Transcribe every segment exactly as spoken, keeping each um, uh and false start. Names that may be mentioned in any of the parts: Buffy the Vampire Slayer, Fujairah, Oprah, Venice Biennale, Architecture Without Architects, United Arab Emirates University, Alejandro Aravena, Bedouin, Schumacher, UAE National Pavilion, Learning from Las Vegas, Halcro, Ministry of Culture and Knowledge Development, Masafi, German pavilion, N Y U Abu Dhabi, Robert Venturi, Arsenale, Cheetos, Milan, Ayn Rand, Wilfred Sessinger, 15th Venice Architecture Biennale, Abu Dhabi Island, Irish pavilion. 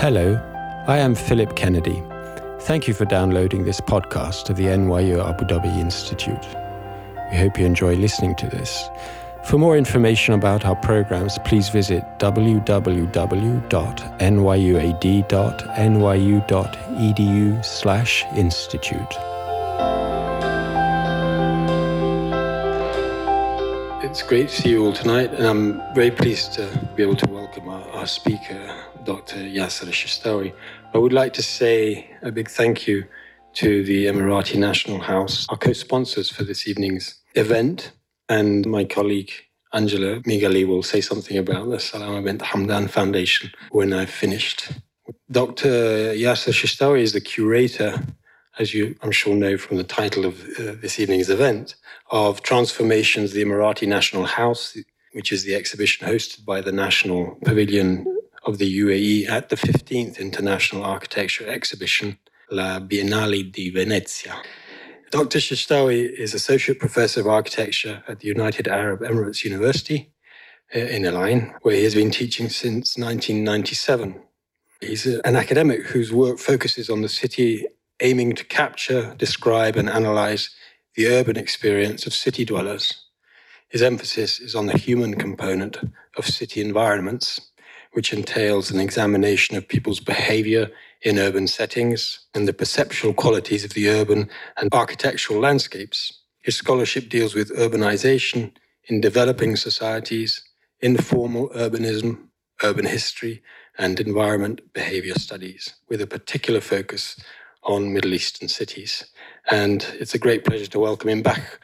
Hello, I am Philip Kennedy. Thank you for downloading this podcast of the N Y U Abu Dhabi Institute. We hope you enjoy listening to this. For more information about our programs, please visit www.nyuad.nyu.edu slash institute. It's great to see you all tonight, and I'm very pleased to be able to welcome our, our speaker, Doctor Yasser Shistawi. I would like to say a big thank you to the Emirati National House, our co-sponsors for this evening's event, and my colleague Angela Migali will say something about the Salama bin Hamdan Foundation when I've finished. Doctor Yasser Shistawi is the curator, as you I'm sure know from the title of uh, this evening's event, of Transformations, the Emirati National House, which is the exhibition hosted by the National Pavilion of the U A E at the fifteenth International Architecture Exhibition, La Biennale di Venezia. Doctor Shistawi is Associate Professor of Architecture at the United Arab Emirates University in Al Ain, where he has been teaching since nineteen ninety-seven. He's an academic whose work focuses on the city, aiming to capture, describe, and analyze the urban experience of city dwellers. His emphasis is on the human component of city environments, which entails an examination of people's behavior in urban settings and the perceptual qualities of the urban and architectural landscapes. His scholarship deals with urbanization in developing societies, informal urbanism, urban history, and environment behavior studies, with a particular focus on Middle Eastern cities. And it's a great pleasure to welcome him back.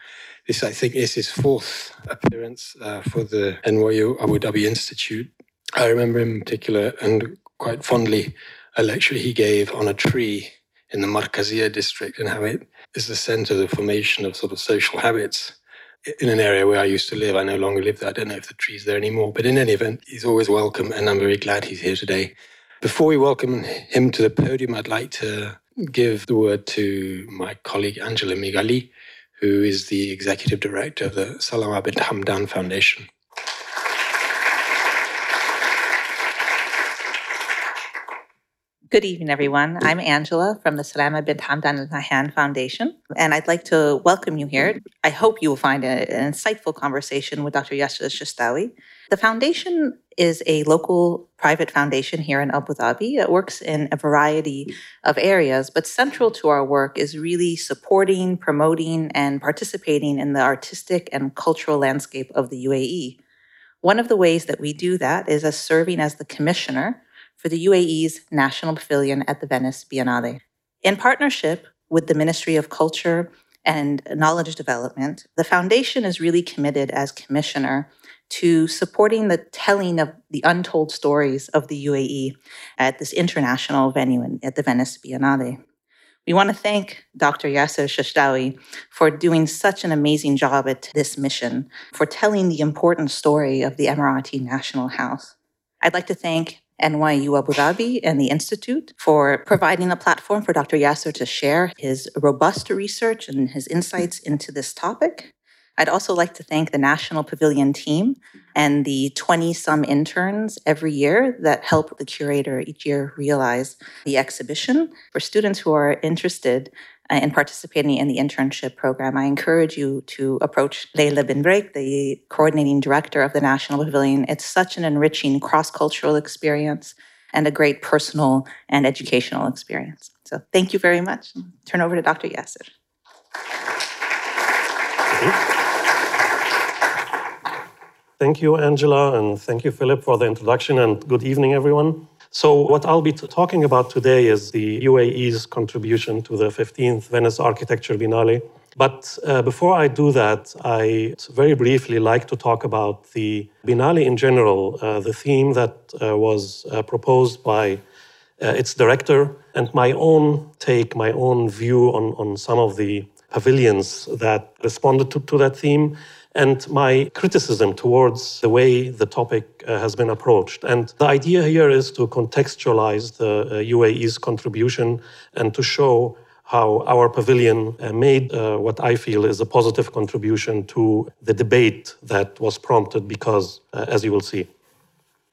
This, I think, is his fourth appearance uh, for the N Y U Abu Dhabi Institute. I remember him in particular and quite fondly a lecture he gave on a tree in the Markazia district and how it is the center of the formation of sort of social habits in an area where I used to live. I no longer live there. I don't know if the tree's there anymore. But in any event, he's always welcome, and I'm very glad he's here today. Before we welcome him to the podium, I'd like to give the word to my colleague Angela Migali, who is the Executive Director of the Salama bin Hamdan Foundation. Good evening, everyone. I'm Angela from the Salama bin Hamdan al Nahyan Foundation, and I'd like to welcome you here. I hope you will find a, an insightful conversation with Doctor Yasser Shistawi. The foundation is a local private foundation here in Abu Dhabi that works in a variety of areas, but central to our work is really supporting, promoting, and participating in the artistic and cultural landscape of the U A E. One of the ways that we do that is as serving as the commissioner for the U A E's National Pavilion at the Venice Biennale. In partnership with the Ministry of Culture and Knowledge Development, the foundation is really committed as commissioner to supporting the telling of the untold stories of the U A E at this international venue at the Venice Biennale. We want to thank Doctor Yasser Shistawi for doing such an amazing job at this mission, for telling the important story of the Emirati National House. I'd like to thank N Y U Abu Dhabi and the Institute for providing a platform for Doctor Yasser to share his robust research and his insights into this topic. I'd also like to thank the National Pavilion team and the twenty-some interns every year that help the curator each year realize the exhibition. For students who are interested in participating in the internship program, I encourage you to approach Leila Binbrek, the coordinating director of the National Pavilion. It's such an enriching cross-cultural experience and a great personal and educational experience. So thank you very much. Turn over to Doctor Yasser. Mm-hmm. Thank you, Angela, and thank you, Philip, for the introduction, and good evening, everyone. So what I'll be t- talking about today is the U A E's contribution to the fifteenth Venice Architecture Biennale. But uh, before I do that, I very briefly like to talk about the Biennale in general, uh, the theme that uh, was uh, proposed by uh, its director, and my own take, my own view on, on some of the pavilions that responded to, to that theme, and my criticism towards the way the topic uh, has been approached. And the idea here is to contextualize the uh, U A E's contribution and to show how our pavilion uh, made uh, what I feel is a positive contribution to the debate that was prompted because, uh, as you will see.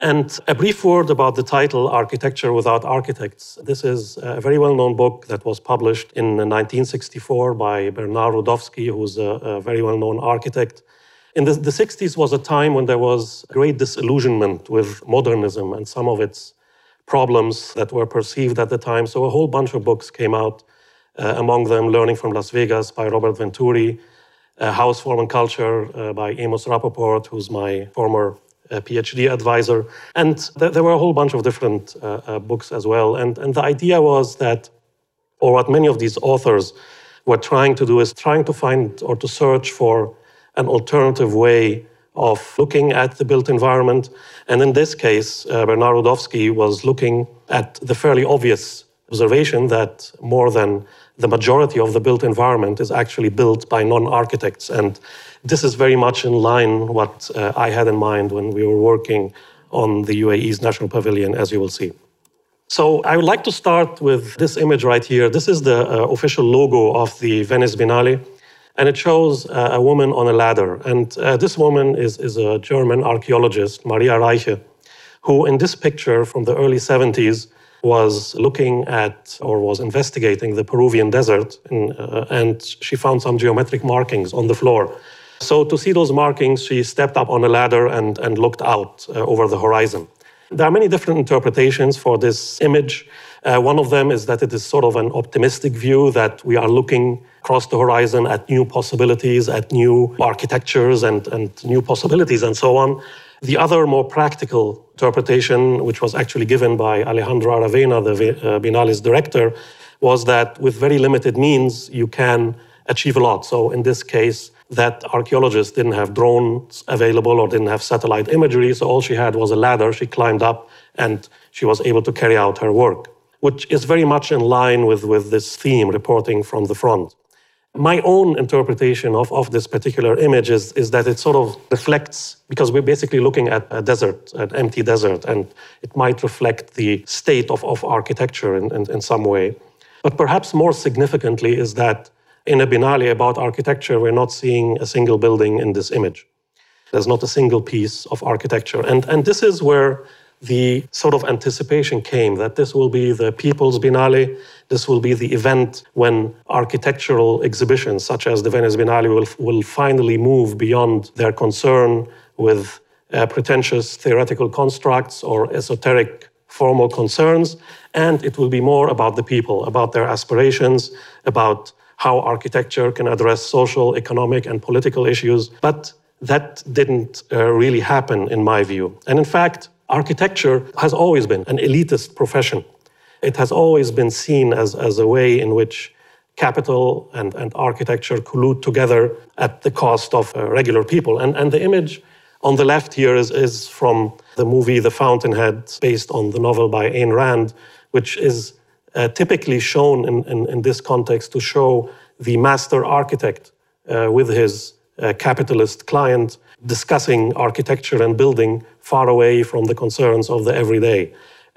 And a brief word about the title, Architecture Without Architects. This is a very well-known book that was published in nineteen sixty-four by Bernard Rudofsky, who's a, a very well-known architect. In the, the sixties was a time when there was great disillusionment with modernism and some of its problems that were perceived at the time. So a whole bunch of books came out, uh, among them Learning from Las Vegas by Robert Venturi, uh, House Form and Culture uh, by Amos Rapoport, who's my former a PhD advisor. And th there were a whole bunch of different uh, uh, books as well. And, and the idea was that, or what many of these authors were trying to do is trying to find or to search for an alternative way of looking at the built environment. And in this case, uh, Bernard Rudofsky was looking at the fairly obvious observation that more than the majority of the built environment is actually built by non-architects. And this is very much in line what uh, I had in mind when we were working on the U A E's National Pavilion, as you will see. So I would like to start with this image right here. This is the uh, official logo of the Venice Biennale, and it shows uh, a woman on a ladder. And uh, this woman is, is a German archaeologist, Maria Reiche, who in this picture from the early seventies was looking at or was investigating the Peruvian desert, and, uh, and she found some geometric markings on the floor. So to see those markings, she stepped up on a ladder and, and looked out uh, over the horizon. There are many different interpretations for this image. Uh, one of them is that it is sort of an optimistic view that we are looking across the horizon at new possibilities, at new architectures and, and new possibilities and so on. The other more practical interpretation, which was actually given by Alejandro Aravena, the uh, Biennale's director, was that with very limited means, you can achieve a lot. So in this case, that archaeologist didn't have drones available or didn't have satellite imagery, so all she had was a ladder. She climbed up and she was able to carry out her work, which is very much in line with, with this theme, reporting from the front. My own interpretation of, of this particular image is, is that it sort of reflects, because we're basically looking at a desert, an empty desert, and it might reflect the state of, of architecture in, in, in some way. But perhaps more significantly is that in a Biennale about architecture, we're not seeing a single building in this image. There's not a single piece of architecture. And, and this is where the sort of anticipation came that this will be the People's Biennale, this will be the event when architectural exhibitions such as the Venice Biennale will, will finally move beyond their concern with uh, pretentious theoretical constructs or esoteric formal concerns, and it will be more about the people, about their aspirations, about how architecture can address social, economic, and political issues. But that didn't uh, really happen in my view. And in fact, architecture has always been an elitist profession. It has always been seen as, as a way in which capital and, and architecture collude together at the cost of uh, regular people. And, and the image on the left here is, is from the movie The Fountainhead, based on the novel by Ayn Rand, which is uh, typically shown in, in, in this context to show the master architect uh, with his uh, capitalist client discussing architecture and building far away from the concerns of the everyday.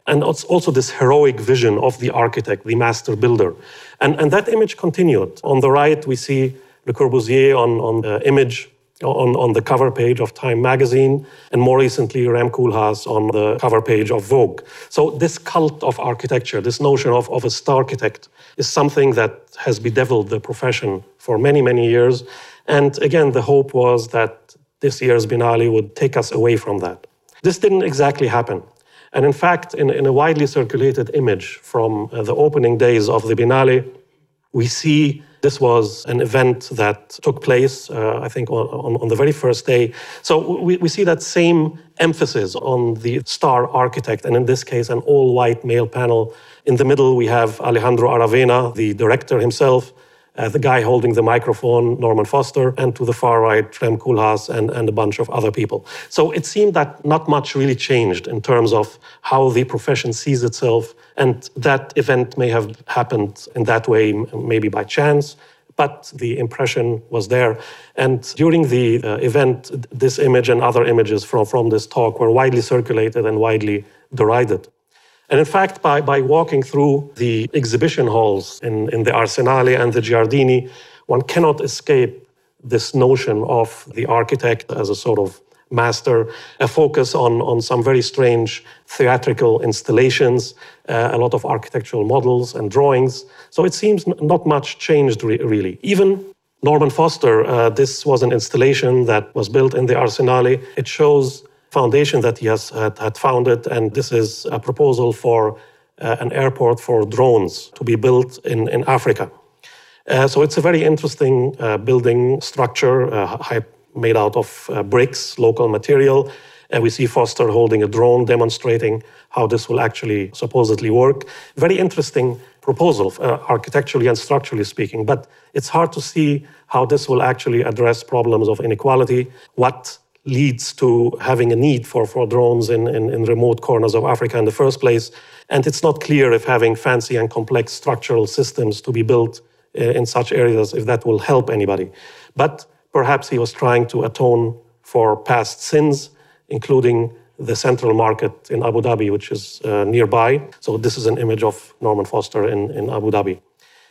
And it's also this heroic vision of the architect, the master builder. And, and that image continued. On the right, we see Le Corbusier on, on the image, on, on the cover page of Time magazine, and more recently, Rem Koolhaas on the cover page of Vogue. So this cult of architecture, this notion of, of a star architect, is something that has bedeviled the profession for many, many years. And again, the hope was that this year's Biennale would take us away from that. This didn't exactly happen. And in fact, in, in a widely circulated image from uh, the opening days of the Biennale, we see this was an event that took place, uh, I think, on, on, on the very first day. So we, we see that same emphasis on the star architect, and in this case, an all-white male panel. In the middle, we have Alejandro Aravena, the director himself, Uh, the guy holding the microphone, Norman Foster, and to the far right, Rem Koolhaas, and, and a bunch of other people. So it seemed that not much really changed in terms of how the profession sees itself, and that event may have happened in that way, maybe by chance, but the impression was there. And during the uh, event, this image and other images from, from this talk were widely circulated and widely derided. And in fact, by, by walking through the exhibition halls in, in the Arsenale and the Giardini, one cannot escape this notion of the architect as a sort of master a focus on, on some very strange theatrical installations, uh, a lot of architectural models and drawings. So it seems not much changed, re really. Even Norman Foster, uh, this was an installation that was built in the Arsenale. It shows foundation that he has, had, had founded, and this is a proposal for uh, an airport for drones to be built in, in Africa. Uh, so it's a very interesting uh, building structure, uh, made out of uh, bricks, local material. Uh, we see Foster holding a drone, demonstrating how this will actually supposedly work. Very interesting proposal, uh, architecturally and structurally speaking, but it's hard to see how this will actually address problems of inequality, what leads to having a need for, for drones in, in, in remote corners of Africa in the first place. And it's not clear if having fancy and complex structural systems to be built in such areas, if that will help anybody. But perhaps he was trying to atone for past sins, including the Central Market in Abu Dhabi, which is uh, nearby. So this is an image of Norman Foster in, in Abu Dhabi.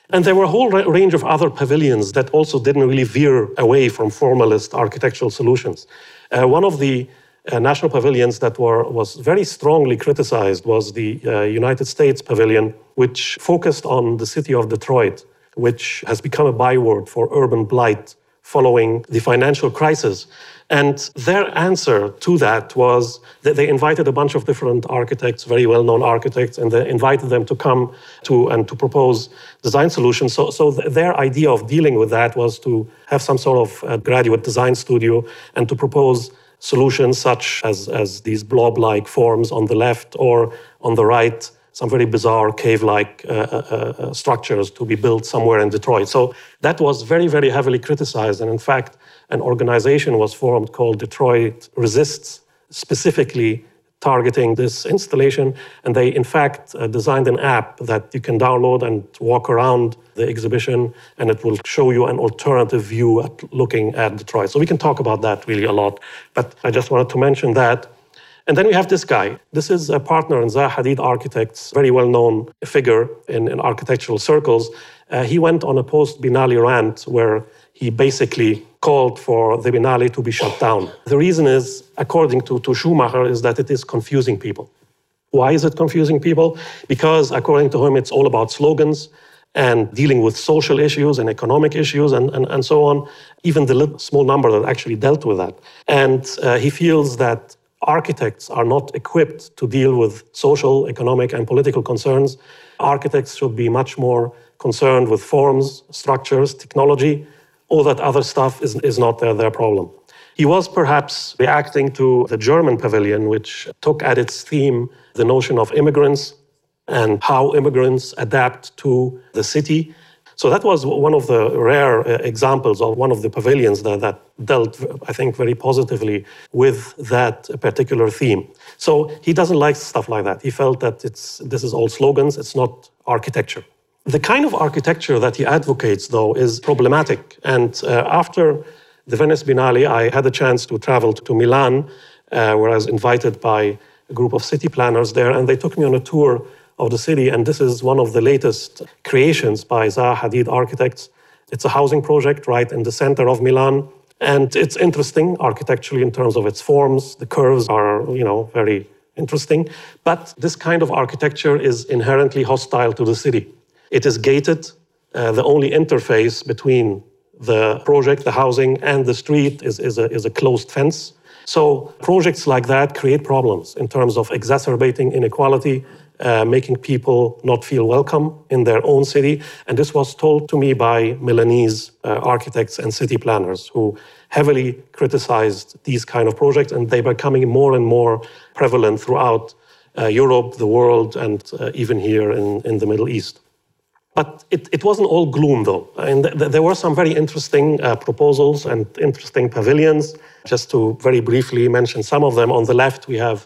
And there were a whole range of other pavilions that also didn't really veer away from formalist architectural solutions. Uh, one of the uh, national pavilions that were, was very strongly criticized was the uh, United States Pavilion, which focused on the city of Detroit, which has become a byword for urban blight following the financial crisis. And their answer to that was that they invited a bunch of different architects, very well-known architects, and they invited them to come to and to propose design solutions. So, so th their idea of dealing with that was to have some sort of uh, graduate design studio and to propose solutions such as, as these blob-like forms on the left, or on the right, some very bizarre cave-like uh, uh, uh, structures to be built somewhere in Detroit. So that was very, very heavily criticized. And in fact, an organization was formed called Detroit Resists, specifically targeting this installation. And they, in fact, uh, designed an app that you can download and walk around the exhibition, and it will show you an alternative view at looking at Detroit. So we can talk about that really a lot. But I just wanted to mention that. And then we have this guy. This is a partner in Zaha Hadid Architects, very well-known figure in, in architectural circles. Uh, he went on a post-Biennale rant where he basically called for the Biennale to be shut down. The reason is, according to, to Schumacher, is that it is confusing people. Why is it confusing people? Because, according to him, it's all about slogans and dealing with social issues and economic issues and, and, and so on, even the little, small number that actually dealt with that. And uh, he feels that architects are not equipped to deal with social, economic, and political concerns. Architects should be much more concerned with forms, structures, technology. All that other stuff is, is not their, their problem. He was perhaps reacting to the German pavilion, which took at its theme the notion of immigrants and how immigrants adapt to the city. So that was one of the rare examples of one of the pavilions that, that dealt, I think, very positively with that particular theme. So he doesn't like stuff like that. He felt that it's, this is all slogans, it's not architecture. The kind of architecture that he advocates, though, is problematic. And uh, after the Venice Biennale, I had a chance to travel to Milan, uh, where I was invited by a group of city planners there, and they took me on a tour of the city, and this is one of the latest creations by Zaha Hadid Architects. It's a housing project right in the center of Milan, and it's interesting architecturally in terms of its forms. The curves are, you know, very interesting, but this kind of architecture is inherently hostile to the city. It is gated. Uh, the only interface between the project, the housing, and the street is, is, a, is a closed fence. So projects like that create problems in terms of exacerbating inequality, Uh, making people not feel welcome in their own city. And this was told to me by Milanese uh, architects and city planners who heavily criticized these kind of projects, and they were becoming more and more prevalent throughout uh, Europe, the world, and uh, even here in, in the Middle East. But it, it wasn't all gloom, though. And th there were some very interesting uh, proposals and interesting pavilions. Just to very briefly mention some of them, on the left we have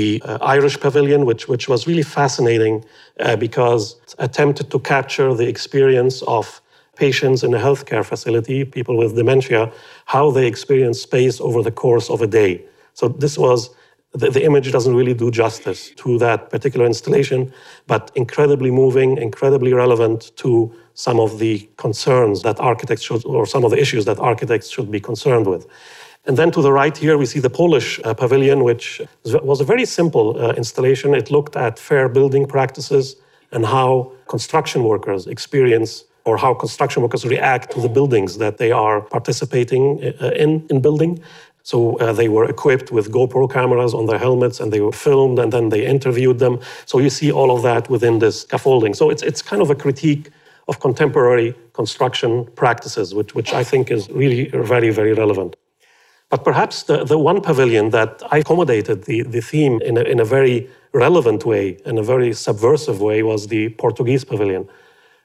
the uh, Irish pavilion, which, which was really fascinating uh, because it attempted to capture the experience of patients in a healthcare facility, people with dementia, how they experience space over the course of a day. So this was, the, the image doesn't really do justice to that particular installation, but incredibly moving, incredibly relevant to some of the concerns that architects should, or some of the issues that architects should be concerned with. And then to the right here, we see the Polish uh, pavilion, which was a very simple uh, installation. It looked at fair building practices and how construction workers experience or how construction workers react to the buildings that they are participating in, in building. So uh, they were equipped with GoPro cameras on their helmets and they were filmed and then they interviewed them. So you see all of that within this scaffolding. So it's, it's kind of a critique of contemporary construction practices, which, which I think is really very, very relevant. But perhaps the, the one pavilion that accommodated the, the theme in a, in a very relevant way, in a very subversive way, was the Portuguese pavilion.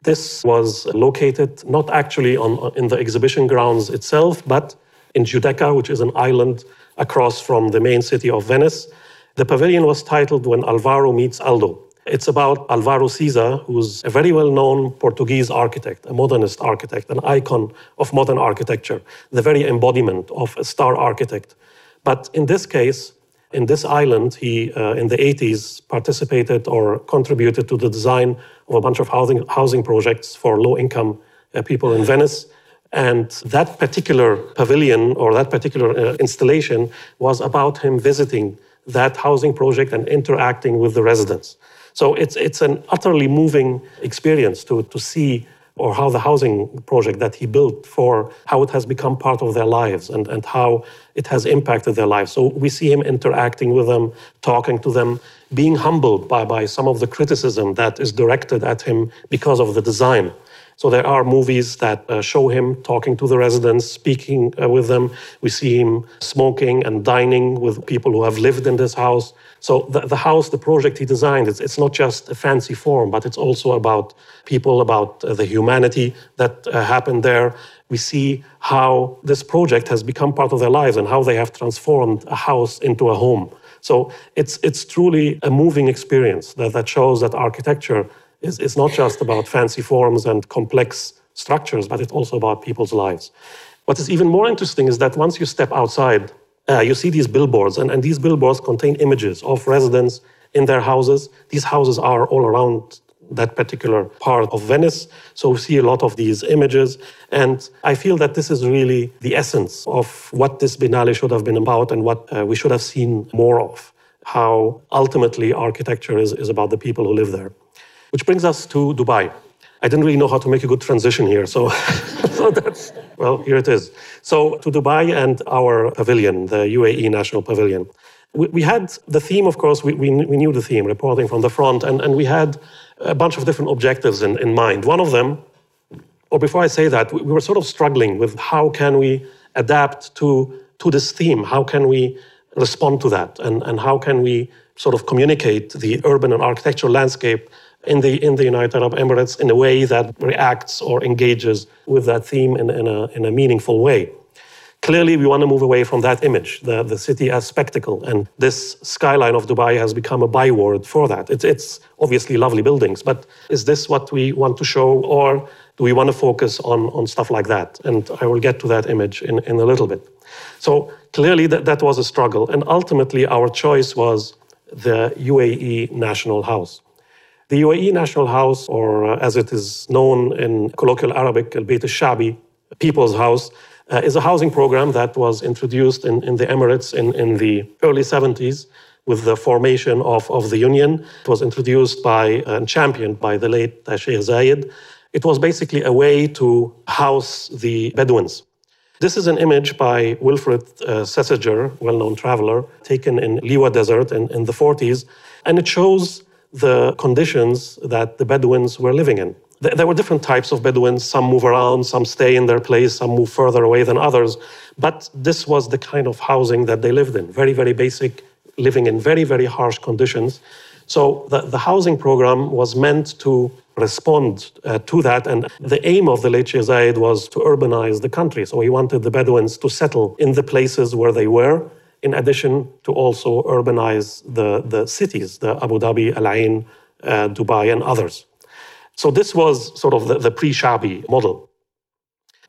This was located not actually on, in the exhibition grounds itself, but in Giudecca, which is an island across from the main city of Venice. The pavilion was titled When Alvaro Meets Aldo. It's about Alvaro Siza, who's a very well-known Portuguese architect, a modernist architect, an icon of modern architecture, the very embodiment of a star architect. But in this case, in this island, he, uh, in the eighties, participated or contributed to the design of a bunch of housing, housing projects for low-income uh, people in Venice. And that particular pavilion or that particular uh, installation was about him visiting that housing project and interacting with the residents. So it's, it's an utterly moving experience to, to see or how the housing project that he built for, how it has become part of their lives and, and how it has impacted their lives. So we see him interacting with them, talking to them, being humbled by, by some of the criticism that is directed at him because of the design. So there are movies that uh, show him talking to the residents, speaking uh, with them. We see him smoking and dining with people who have lived in this house. So the, the house, the project he designed, it's, it's not just a fancy form, but it's also about people, about uh, the humanity that uh, happened there. We see how this project has become part of their lives and how they have transformed a house into a home. So it's, it's truly a moving experience that, that shows that architecture it's not just about fancy forms and complex structures, but it's also about people's lives. What is even more interesting is that once you step outside, uh, you see these billboards, and, and these billboards contain images of residents in their houses. These houses are all around that particular part of Venice, so we see a lot of these images. And I feel that this is really the essence of what this Biennale should have been about and what uh, we should have seen more of, how ultimately architecture is, is about the people who live there. Which brings us to Dubai. I didn't really know how to make a good transition here, so, so that's, well, here it is. So to Dubai and our pavilion, the U A E National Pavilion. We, we had the theme, of course, we, we, we knew the theme, reporting from the front, and, and we had a bunch of different objectives in, in mind. One of them, or before I say that, we, we were sort of struggling with how can we adapt to, to this theme? How can we respond to that? And, and how can we sort of communicate the urban and architectural landscape in the, in the United Arab Emirates in a way that reacts or engages with that theme in, in, a, in a meaningful way. Clearly, we want to move away from that image, the, the city as spectacle. And this skyline of Dubai has become a byword for that. It's, it's obviously lovely buildings, but is this what we want to show, or do we want to focus on, on stuff like that? And I will get to that image in, in a little bit. So clearly, that, that was a struggle. And ultimately, our choice was the U A E National House. The U A E National House, or uh, as it is known in colloquial Arabic, Al Ain, Sha'abi, People's House, uh, is a housing program that was introduced in, in the Emirates in, in the early seventies with the formation of, of the Union. It was introduced by uh, and championed by the late uh, Sheikh Zayed. It was basically a way to house the Bedouins. This is an image by Wilfred uh, Sessinger, well-known traveler, taken in Liwa Desert in, in the forties, and it shows the conditions that the Bedouins were living in. There were different types of Bedouins. Some move around, some stay in their place, some move further away than others. But this was the kind of housing that they lived in, very, very basic, living in very, very harsh conditions. So the, the housing program was meant to respond uh, to that. And the aim of the late Sheikh Zayed was to urbanize the country. So he wanted the Bedouins to settle in the places where they were, in addition to also urbanize the, the cities, the Abu Dhabi, Al Ain, uh, Dubai, and others. So this was sort of the, the pre-Sha'abi model.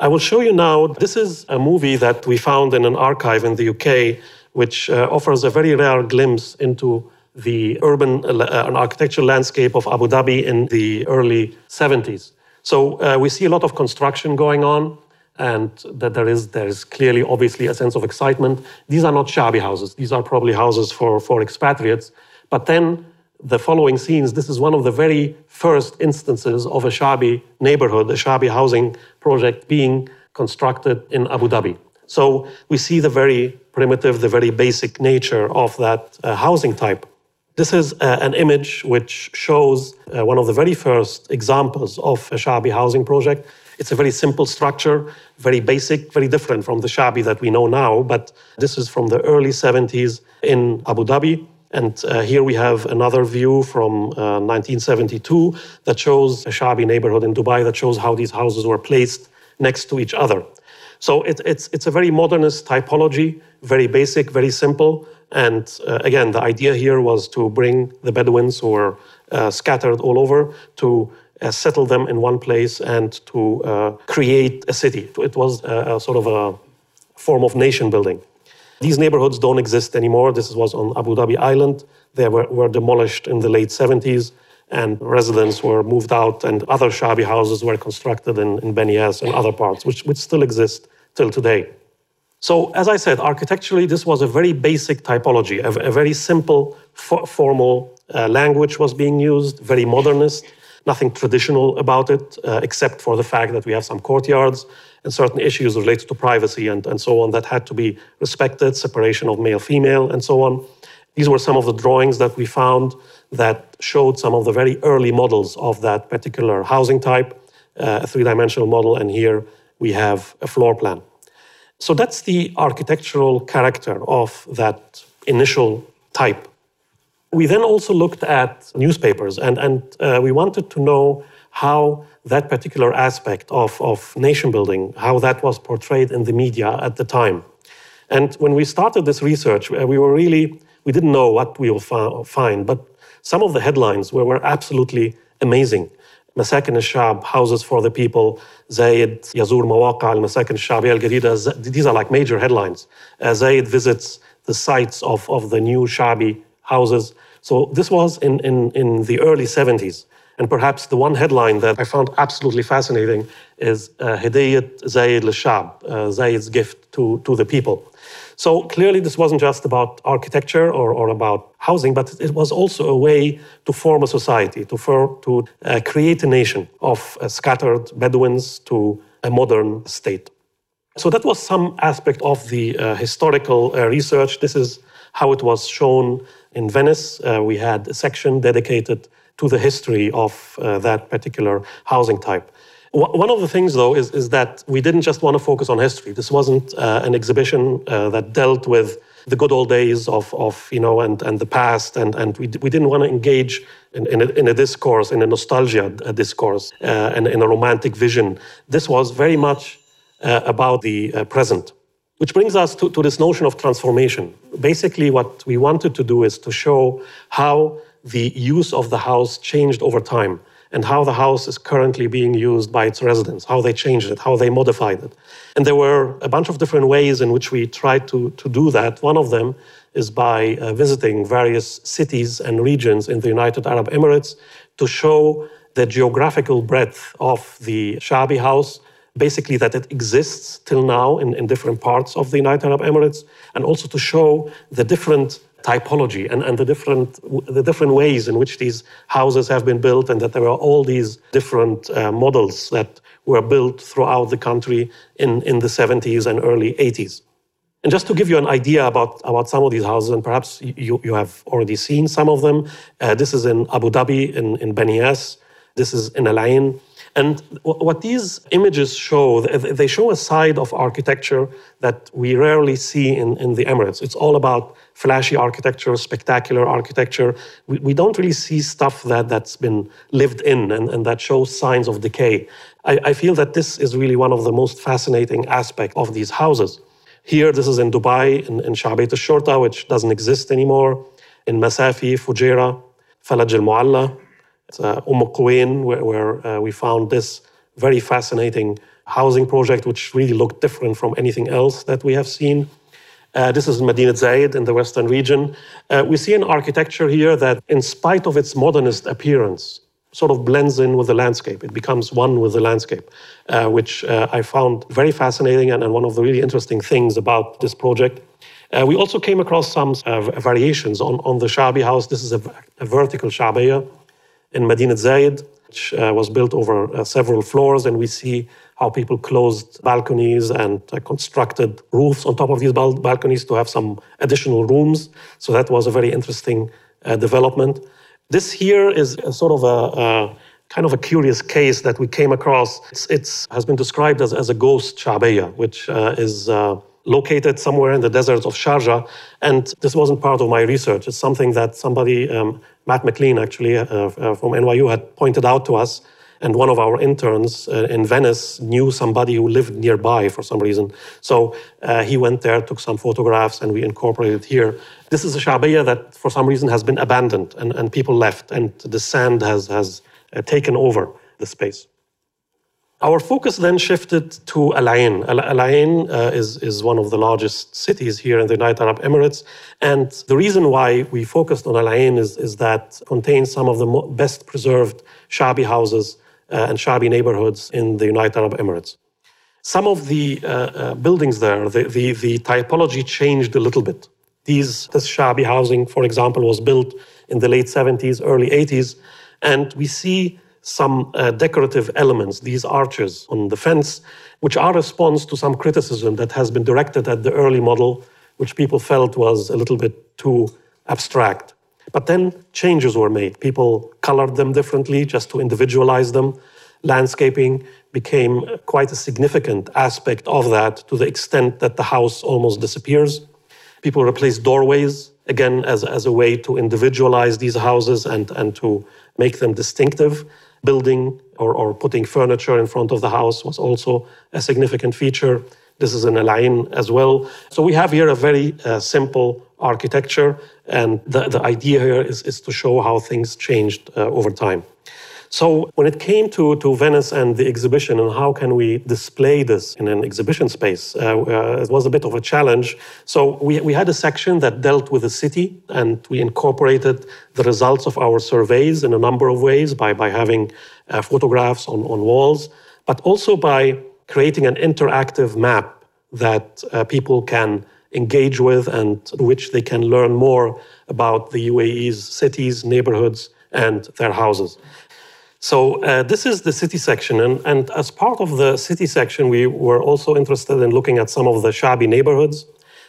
I will show you now, this is a movie that we found in an archive in the U K, which uh, offers a very rare glimpse into the urban uh, and architectural landscape of Abu Dhabi in the early seventies. So uh, we see a lot of construction going on. and that there is there is clearly, obviously, a sense of excitement. These are not Sha'abi houses. These are probably houses for, for expatriates. But then the following scenes, this is one of the very first instances of a Sha'abi neighborhood, a Sha'abi housing project being constructed in Abu Dhabi. So we see the very primitive, the very basic nature of that uh, housing type. This is uh, an image which shows uh, one of the very first examples of a Sha'abi housing project. It's a very simple structure, very basic, very different from the Sha'abi that we know now, but this is from the early seventies in Abu Dhabi. And uh, here we have another view from uh, nineteen seventy-two that shows a Sha'abi neighborhood in Dubai, that shows how these houses were placed next to each other. So it, it's, it's a very modernist typology, very basic, very simple. And uh, again, the idea here was to bring the Bedouins who were uh, scattered all over to uh, settle them in one place and to uh, create a city. It was a, a sort of a form of nation building. These neighborhoods don't exist anymore. This was on Abu Dhabi Island. They were, were demolished in the late seventies. And residents were moved out, and other Sha'abi houses were constructed in, in Benias and other parts, which, which still exist till today. So, as I said, architecturally, this was a very basic typology. A, a very simple, fo formal uh, language was being used, very modernist, nothing traditional about it, uh, except for the fact that we have some courtyards and certain issues related to privacy and, and so on that had to be respected, separation of male-female and so on. These were some of the drawings that we found that showed some of the very early models of that particular housing type, uh, a three-dimensional model, and here we have a floor plan. So that's the architectural character of that initial type. We then also looked at newspapers, and, and uh, we wanted to know how that particular aspect of, of nation building, how that was portrayed in the media at the time. And when we started this research, we were really... We didn't know what we will find, but some of the headlines were, were absolutely amazing. Masakin al-Shab, houses for the people, Zayed, Yazur Mawaqa al-Masakin al-Shabi al-Gadida. These are like major headlines. Uh, Zayed visits the sites of, of the new Sha'abi houses. So this was in, in, in the early seventies. And perhaps the one headline that I found absolutely fascinating is uh, Hidayat Zayed al-Shab, uh, Zayed's gift to, to the people. So clearly this wasn't just about architecture or, or about housing, but it was also a way to form a society, to, for, to uh, create a nation of uh, scattered Bedouins to a modern state. So that was some aspect of the uh, historical uh, research. This is how it was shown in Venice. Uh, we had a section dedicated to the history of uh, that particular housing type. One of the things, though, is, is that we didn't just want to focus on history. This wasn't uh, an exhibition uh, that dealt with the good old days of, of you know, and, and the past, and, and we, we didn't want to engage in, in, a, in a discourse, in a nostalgia discourse, uh, and in a romantic vision. This was very much uh, about the uh, present. Which brings us to, to this notion of transformation. Basically, what we wanted to do is to show how the use of the house changed over time, and how the house is currently being used by its residents, how they changed it, how they modified it. And there were a bunch of different ways in which we tried to, to do that. One of them is by uh, visiting various cities and regions in the United Arab Emirates to show the geographical breadth of the Sha'abi house, basically that it exists till now in, in different parts of the United Arab Emirates, and also to show the different typology and, and the, different, the different ways in which these houses have been built, and that there are all these different uh, models that were built throughout the country in, in the seventies and early eighties. And just to give you an idea about, about some of these houses, and perhaps you, you have already seen some of them, uh, this is in Abu Dhabi, in, in Benias, this is in Al Ain. And what these images show, they show a side of architecture that we rarely see in, in the Emirates. It's all about flashy architecture, spectacular architecture. We, we don't really see stuff that, that's been lived in and, and that shows signs of decay. I, I feel that this is really one of the most fascinating aspects of these houses. Here, this is in Dubai, in, in Sha'abiyat al-Shorta, which doesn't exist anymore, in Masafi, Fujairah, Falaj al-Mu'alla, Uh, Umm Quwain, where, where uh, we found this very fascinating housing project, which really looked different from anything else that we have seen. Uh, this is Medina Zayed in the western region. Uh, we see an architecture here that, in spite of its modernist appearance, sort of blends in with the landscape. It becomes one with the landscape, uh, which uh, I found very fascinating and, and one of the really interesting things about this project. Uh, we also came across some uh, variations on, on the Sha'abi house. This is a, a vertical Sha'abiyya in Medina Zayed, which uh, was built over uh, several floors, and we see how people closed balconies and uh, constructed roofs on top of these bal balconies to have some additional rooms. So that was a very interesting uh, development. This here is a sort of a, a kind of a curious case that we came across. It's, it's has been described as, as a ghost Sha'abiyya, which uh, is uh, located somewhere in the deserts of Sharjah. And this wasn't part of my research. It's something that somebody, um, Matt McLean actually, uh, uh, from N Y U, had pointed out to us. And one of our interns uh, in Venice knew somebody who lived nearby for some reason. So uh, he went there, took some photographs, and we incorporated it here. This is a Sha'abiyya that for some reason has been abandoned and, and people left, and the sand has, has uh, taken over the space. Our focus then shifted to Al Ain. Al Ain uh, is, is one of the largest cities here in the United Arab Emirates. And the reason why we focused on Al Ain is, is that it contains some of the best preserved Sha'abi houses uh, and Sha'abi neighborhoods in the United Arab Emirates. Some of the uh, uh, buildings there, the, the, the typology changed a little bit. These, this Sha'abi housing, for example, was built in the late seventies, early eighties, and we see some uh, decorative elements, these arches on the fence, which are a response to some criticism that has been directed at the early model, which people felt was a little bit too abstract. But then changes were made. People colored them differently just to individualize them. Landscaping became quite a significant aspect of that, to the extent that the house almost disappears. People replaced doorways, again, as, as a way to individualize these houses and, and to make them distinctive. Building or, or putting furniture in front of the house was also a significant feature. This is in Al Ain as well. So we have here a very uh, simple architecture, and the, the idea here is, is to show how things changed uh, over time. So when it came to, to Venice and the exhibition and how can we display this in an exhibition space, uh, uh, it was a bit of a challenge. So we, we had a section that dealt with the city, and we incorporated the results of our surveys in a number of ways by, by having uh, photographs on, on walls, but also by creating an interactive map that uh, people can engage with and which they can learn more about the U A E's cities, neighborhoods, and their houses. So uh, this is the city section, and, and as part of the city section, we were also interested in looking at some of the Sha'abi neighborhoods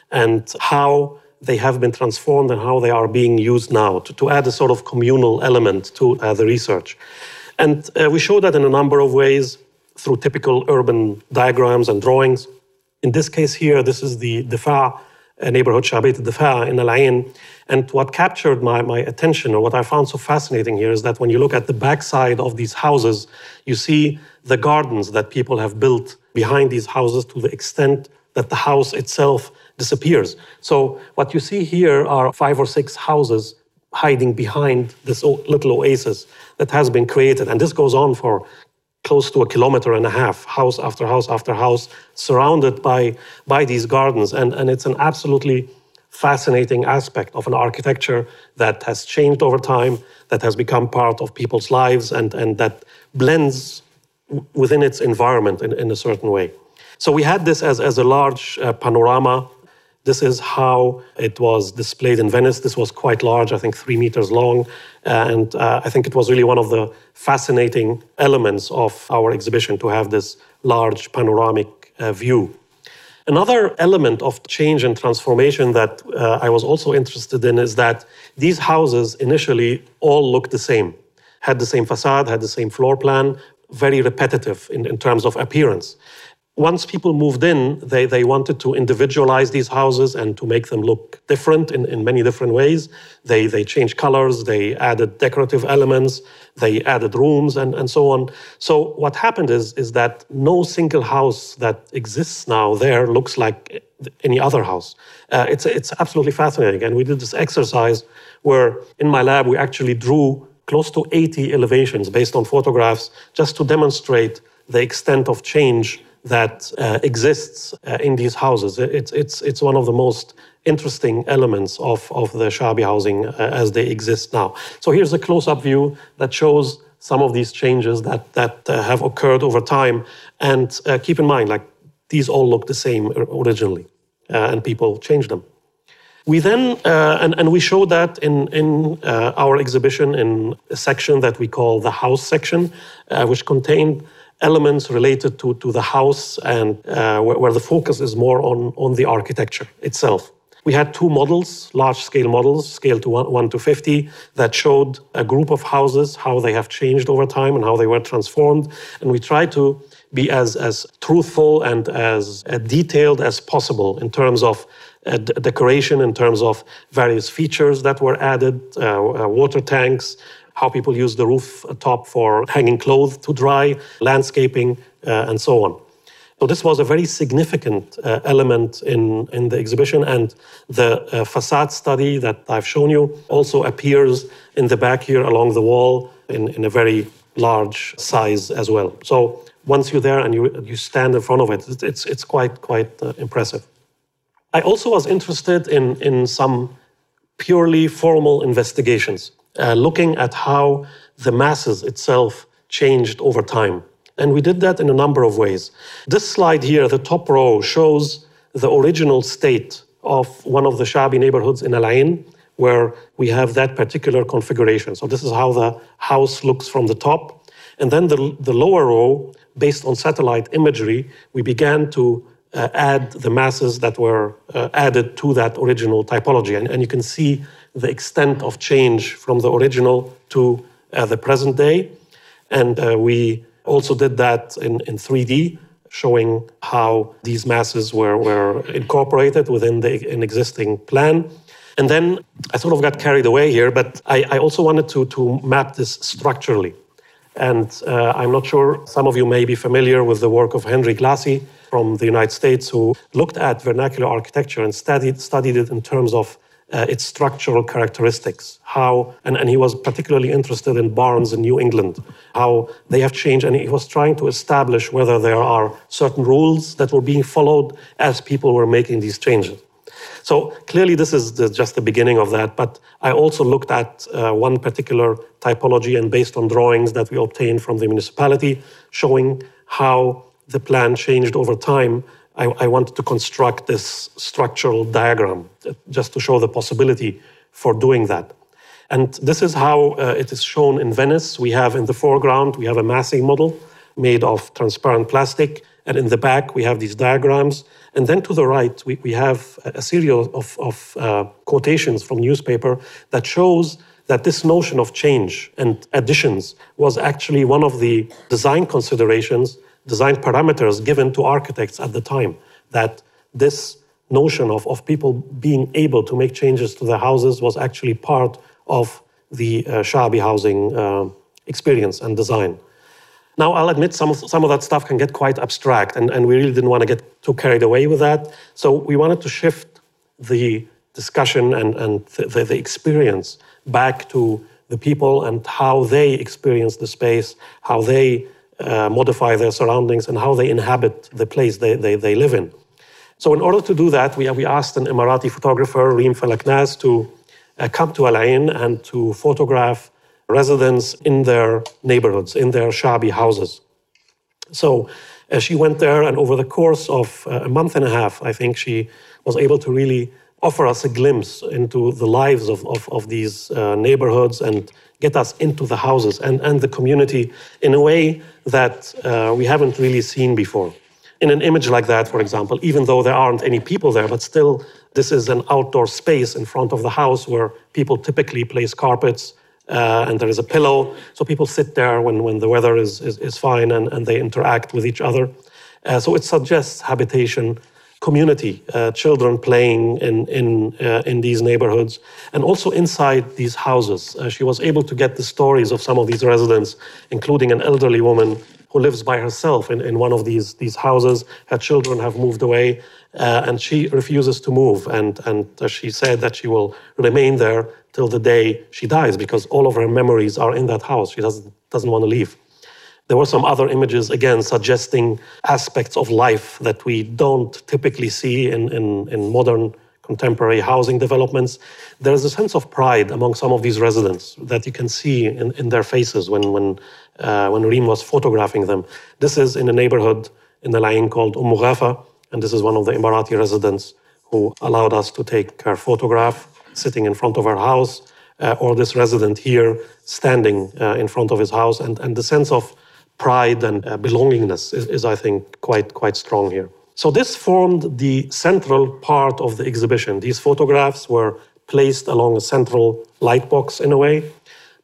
and how they have been transformed and how they are being used now to, to add a sort of communal element to uh, the research. And uh, we showed that in a number of ways through typical urban diagrams and drawings. In this case here, this is the Difa uh, neighborhood, Sha'abiyat Difa in Al Ain. And what captured my, my attention, or what I found so fascinating here, is that when you look at the backside of these houses, you see the gardens that people have built behind these houses to the extent that the house itself disappears. So what you see here are five or six houses hiding behind this little oasis that has been created. And this goes on for close to a kilometer and a half, house after house after house, surrounded by, by these gardens. And, and it's an absolutely fascinating aspect of an architecture that has changed over time, that has become part of people's lives, and, and that blends within its environment in, in a certain way. So we had this as, as a large uh, panorama. This is how it was displayed in Venice. This was quite large, I think three meters long. And uh, I think it was really one of the fascinating elements of our exhibition, to have this large panoramic uh, view. Another element of change and transformation that uh, I was also interested in is that these houses initially all looked the same, had the same facade, had the same floor plan, very repetitive in, in terms of appearance. Once people moved in, they, they wanted to individualize these houses and to make them look different in, in many different ways. They, they changed colors, they added decorative elements, they added rooms, and, and so on. So what happened is, is that no single house that exists now there looks like any other house. Uh, it's, it's absolutely fascinating. And we did this exercise where in my lab we actually drew close to eighty elevations based on photographs, just to demonstrate the extent of change that uh, exists uh, in these houses. It's, it's, it's one of the most interesting elements of, of the Sha'abi housing uh, as they exist now. So here's a close-up view that shows some of these changes that, that uh, have occurred over time. And uh, keep in mind, like, these all look the same originally, uh, and people change them. We then, uh, and, and we show that in, in uh, our exhibition in a section that we call the house section, uh, which contained elements related to, to the house and uh, where, where the focus is more on, on the architecture itself. We had two models, large-scale models, scaled to one to fifty, that showed a group of houses, how they have changed over time and how they were transformed. And we try to be as, as truthful and as uh, detailed as possible in terms of uh, d- decoration, in terms of various features that were added, uh, uh, water tanks, how people use the rooftop for hanging clothes to dry, landscaping, uh, and so on. So this was a very significant uh, element in, in the exhibition, and the uh, facade study that I've shown you also appears in the back here along the wall in, in a very large size as well. So once you're there and you, you stand in front of it, it's, it's quite, quite uh, impressive. I also was interested in, in some purely formal investigations, uh, looking at how the masses itself changed over time. And we did that in a number of ways. This slide here, the top row, shows the original state of one of the Sha'abi neighborhoods in Al Ain, where we have that particular configuration. So this is how the house looks from the top. And then the, the lower row, based on satellite imagery, we began to uh, add the masses that were uh, added to that original typology. And, and you can see the extent of change from the original to uh, the present day. And uh, we also did that in, in three D, showing how these masses were, were incorporated within the, an existing plan. And then I sort of got carried away here, but I, I also wanted to, to map this structurally. And uh, I'm not sure, some of you may be familiar with the work of Henry Glassie from the United States, who looked at vernacular architecture and studied, studied it in terms of uh, its structural characteristics. How, and, and he was particularly interested in barns in New England, how they have changed. And he was trying to establish whether there are certain rules that were being followed as people were making these changes. So clearly this is the, just the beginning of that, but I also looked at uh, one particular typology, and based on drawings that we obtained from the municipality, showing how the plan changed over time, I, I wanted to construct this structural diagram just to show the possibility for doing that. And this is how uh, it is shown in Venice. We have in the foreground, we have a massing model made of transparent plastic. And in the back, we have these diagrams. And then to the right, we, we have a series of, of uh, quotations from newspaper that shows that this notion of change and additions was actually one of the design considerations, design parameters given to architects at the time, that this notion of, of people being able to make changes to their houses was actually part of the uh, Sha'abi housing uh, experience and design. Now, I'll admit some of, some of that stuff can get quite abstract, and, and we really didn't want to get too carried away with that. So we wanted to shift the discussion and, and the, the experience back to the people and how they experience the space, how they uh, modify their surroundings, and how they inhabit the place they, they, they live in. So in order to do that, we, we asked an Emirati photographer, Reem Falaknaz, to uh, come to Al Ain and to photograph residents in their neighborhoods, in their Sha'abi houses. So uh, she went there, and over the course of uh, a month and a half, I think she was able to really offer us a glimpse into the lives of, of, of these uh, neighborhoods and get us into the houses and, and the community in a way that uh, we haven't really seen before. In an image like that, for example, even though there aren't any people there, but still this is an outdoor space in front of the house where people typically place carpets, Uh, and there is a pillow, so people sit there when, when the weather is, is, is fine, and, and they interact with each other. Uh, so it suggests habitation, community, uh, children playing in, in, uh, in these neighborhoods, and also inside these houses. Uh, she was able to get the stories of some of these residents, including an elderly woman who lives by herself in, in one of these, these houses. Her children have moved away, uh, and she refuses to move, and, and uh, she said that she will remain there till the day she dies, because all of her memories are in that house. She doesn't, doesn't want to leave. There were some other images, again, suggesting aspects of life that we don't typically see in, in, in modern contemporary housing developments, there is a sense of pride among some of these residents that you can see in, in their faces when, when, uh, when Reem was photographing them. This is in a neighborhood in Al Ain called Umm Ghafa, and this is one of the Emirati residents who allowed us to take her photograph sitting in front of her house, uh, or this resident here standing uh, in front of his house. And, and the sense of pride and uh, belongingness is, is, I think, quite, quite strong here. So this formed the central part of the exhibition. These photographs were placed along a central light box in a way.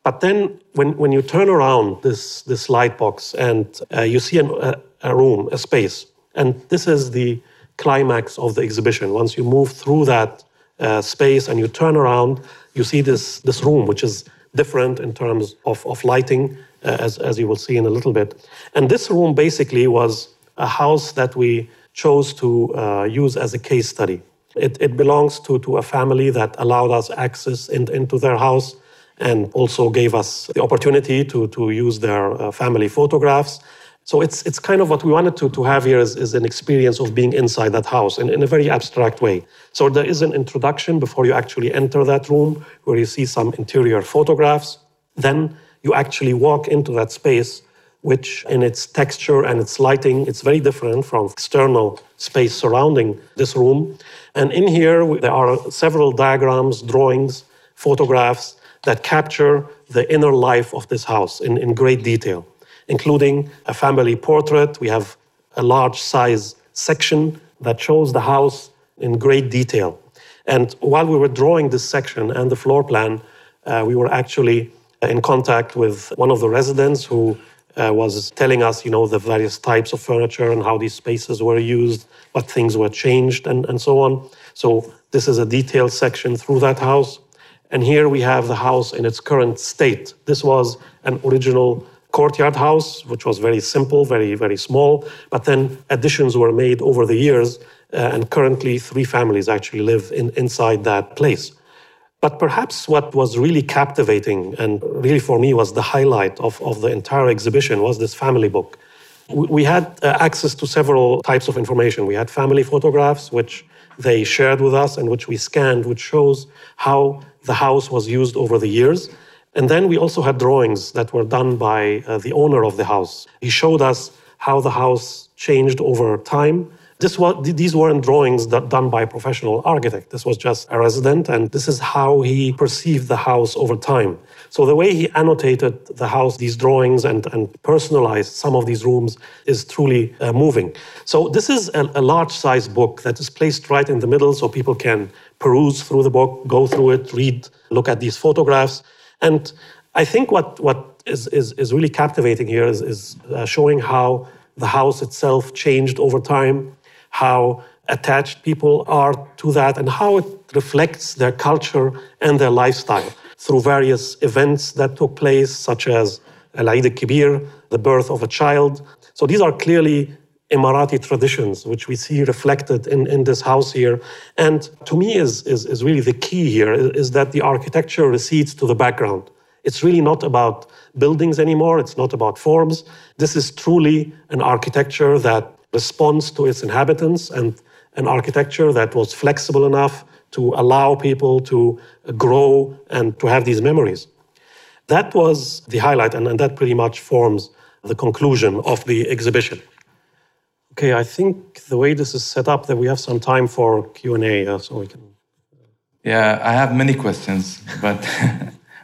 But then when, when you turn around this, this light box and uh, you see an, a, a room, a space, and this is the climax of the exhibition. Once you move through that uh, space and you turn around, you see this, this room, which is different in terms of, of lighting, uh, as, as you will see in a little bit. And this room basically was a house that we chose to uh, use as a case study. It, it belongs to, to a family that allowed us access in, into their house and also gave us the opportunity to, to use their uh, family photographs. So it's, it's kind of what we wanted to, to have here is, is an experience of being inside that house in, in a very abstract way. So there is an introduction before you actually enter that room where you see some interior photographs. Then you actually walk into that space, which in its texture and its lighting, it's very different from external space surrounding this room. And in here, there are several diagrams, drawings, photographs that capture the inner life of this house in, in great detail, including a family portrait. We have a large size section that shows the house in great detail. And while we were drawing this section and the floor plan, uh, we were actually in contact with one of the residents who Uh, was telling us, you know, the various types of furniture and how these spaces were used, what things were changed, and, and so on. So this is a detailed section through that house. And here we have the house in its current state. This was an original courtyard house, which was very simple, very, very small. But then additions were made over the years, uh, and currently three families actually live in, inside that place. But perhaps what was really captivating and really for me was the highlight of, of the entire exhibition was this family book. We had access to several types of information. We had family photographs, which they shared with us and which we scanned, which shows how the house was used over the years. And then we also had drawings that were done by uh, the owner of the house. He showed us how the house changed over time. This was, these weren't drawings that done by a professional architect. This was just a resident, and this is how he perceived the house over time. So the way he annotated the house, these drawings, and, and personalized some of these rooms is truly uh, moving. So this is a, a large-size book that is placed right in the middle so people can peruse through the book, go through it, read, look at these photographs. And I think what, what is, is, is really captivating here is, is uh, showing how the house itself changed over time, how attached people are to that, and how it reflects their culture and their lifestyle through various events that took place, such as Al-Eid al-Kabir, the birth of a child. So these are clearly Emirati traditions, which we see reflected in, in this house here. And to me is, is, is really the key here, is, is that the architecture recedes to the background. It's really not about buildings anymore. It's not about forms. This is truly an architecture that response to its inhabitants and an architecture that was flexible enough to allow people to grow and to have these memories. That was the highlight, and, and that pretty much forms the conclusion of the exhibition. Okay, I think the way this is set up, that we have some time for Q and A, uh, so we can... Yeah, I have many questions, but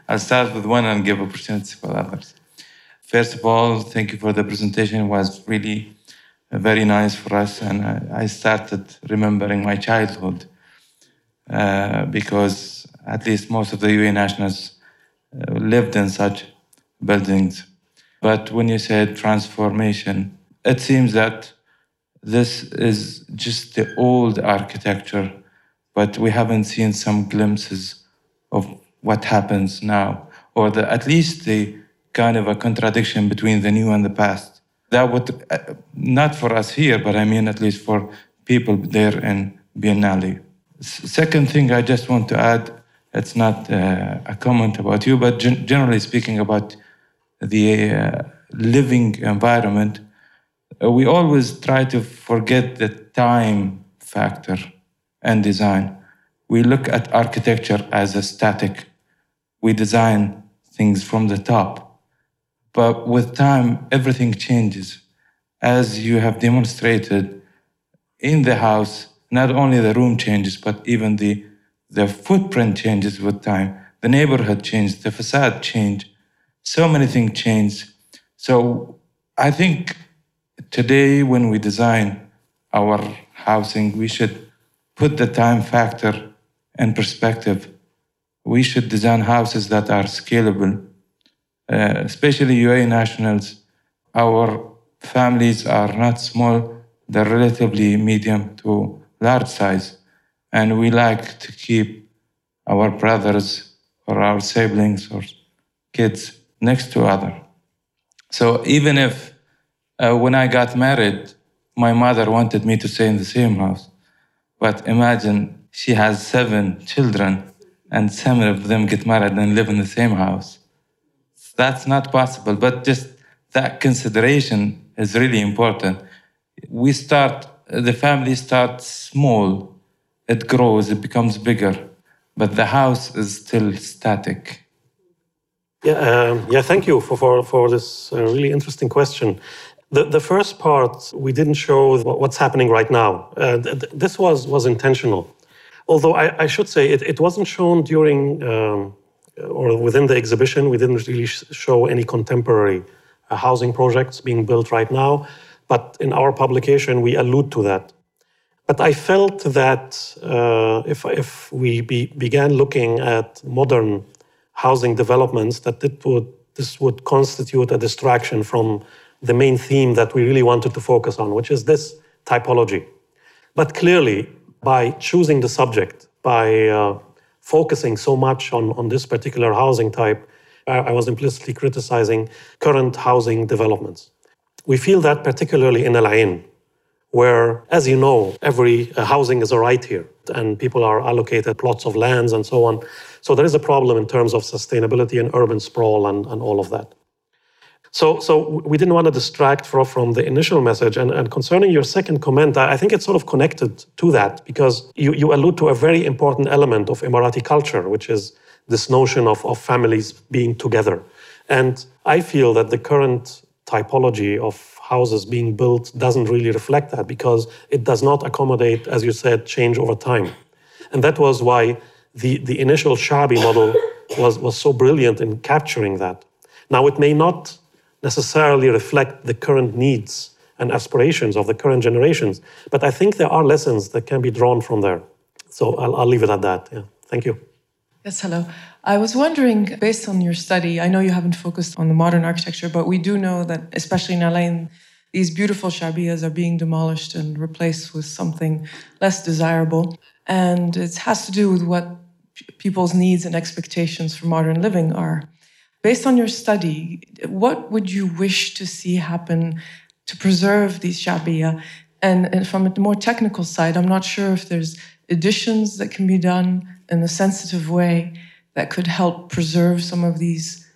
I'll start with one and give opportunity for others. First of all, thank you for the presentation. It was really very nice for us, and I started remembering my childhood uh, because at least most of the U A E nationals lived in such buildings. But when you said transformation, it seems that this is just the old architecture, but we haven't seen some glimpses of what happens now, or the, at least the kind of a contradiction between the new and the past. That would, uh, not for us here, but I mean at least for people there in Biennale. S second thing I just want to add, it's not uh, a comment about you, but gen generally speaking about the uh, living environment, uh, we always try to forget the time factor and design. We look at architecture as a static. We design things from the top. But with time, everything changes. As you have demonstrated in the house, not only the room changes, but even the, the footprint changes with time. The neighborhood changed, the facade changed, so many things changed. So I think today when we design our housing, we should put the time factor in perspective. We should design houses that are scalable, uh, especially U A E nationals. Our families are not small, they're relatively medium to large size. And we like to keep our brothers or our siblings or kids next to other. So even if uh, when I got married, my mother wanted me to stay in the same house. But imagine she has seven children and seven of them get married and live in the same house. That's not possible, but just that consideration is really important. We start, the family starts small, it grows, it becomes bigger, but the house is still static. Yeah, um, yeah. Thank you for, for, for this uh, really interesting question. The, the first part, we didn't show what's happening right now. Uh, th this was, was intentional. Although I, I should say it, it wasn't shown during um, or within the exhibition. We didn't really sh show any contemporary uh, housing projects being built right now. But in our publication, we allude to that. But I felt that uh, if, if we be, began looking at modern housing developments, that it would, this would constitute a distraction from the main theme that we really wanted to focus on, which is this typology. But clearly, by choosing the subject, by uh, focusing so much on, on this particular housing type, I, I was implicitly criticizing current housing developments. We feel that particularly in Al Ain, where, as you know, every uh, housing is a right here, and people are allocated plots of lands and so on. So there is a problem in terms of sustainability and urban sprawl and, and all of that. So, so we didn't want to distract from, from the initial message. And, and concerning your second comment, I think it's sort of connected to that, because you, you allude to a very important element of Emirati culture, which is this notion of, of families being together. And I feel that the current typology of houses being built doesn't really reflect that, because it does not accommodate, as you said, change over time. And that was why the, the initial Sha'abi model was, was so brilliant in capturing that. Now, it may not necessarily reflect the current needs and aspirations of the current generations, but I think there are lessons that can be drawn from there. So I'll, I'll leave it at that. Yeah. Thank you. Yes, hello. I was wondering, based on your study, I know you haven't focused on the modern architecture, but we do know that, especially in Al Ain, these beautiful sha'biyas are being demolished and replaced with something less desirable. And it has to do with what people's needs and expectations for modern living are. Based on your study, what would you wish to see happen to preserve these sha'biyah? And, and from a more technical side, I'm not sure if there's additions that can be done in a sensitive way that could help preserve some of these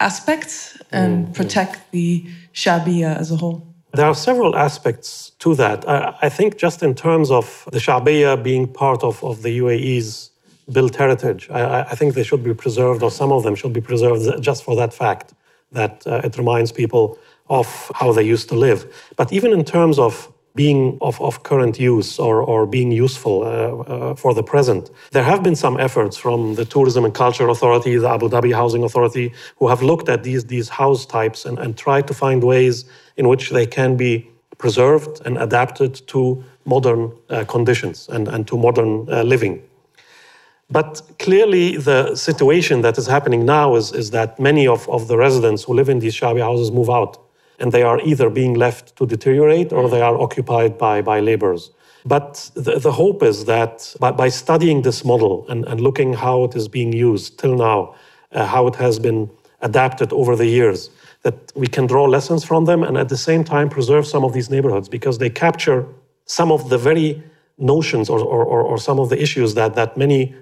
aspects and protect the Sha'biyah as a whole. There are several aspects to that. I, I think just in terms of the Sha'biyah being part of, of the U A E's built heritage, I, I think they should be preserved, or some of them should be preserved just for that fact, that uh, it reminds people of how they used to live. But even in terms of being of, of current use or, or being useful uh, uh, for the present. There have been some efforts from the Tourism and Culture Authority, the Abu Dhabi Housing Authority, who have looked at these, these house types and, and tried to find ways in which they can be preserved and adapted to modern uh, conditions and, and to modern uh, living. But clearly the situation that is happening now is, is that many of, of the residents who live in these Sha'bi houses move out. And they are either being left to deteriorate or they are occupied by, by laborers. But the, the hope is that by, by studying this model and, and looking how it is being used till now, uh, how it has been adapted over the years, that we can draw lessons from them and at the same time preserve some of these neighborhoods, because they capture some of the very notions or, or, or, or some of the issues that, that many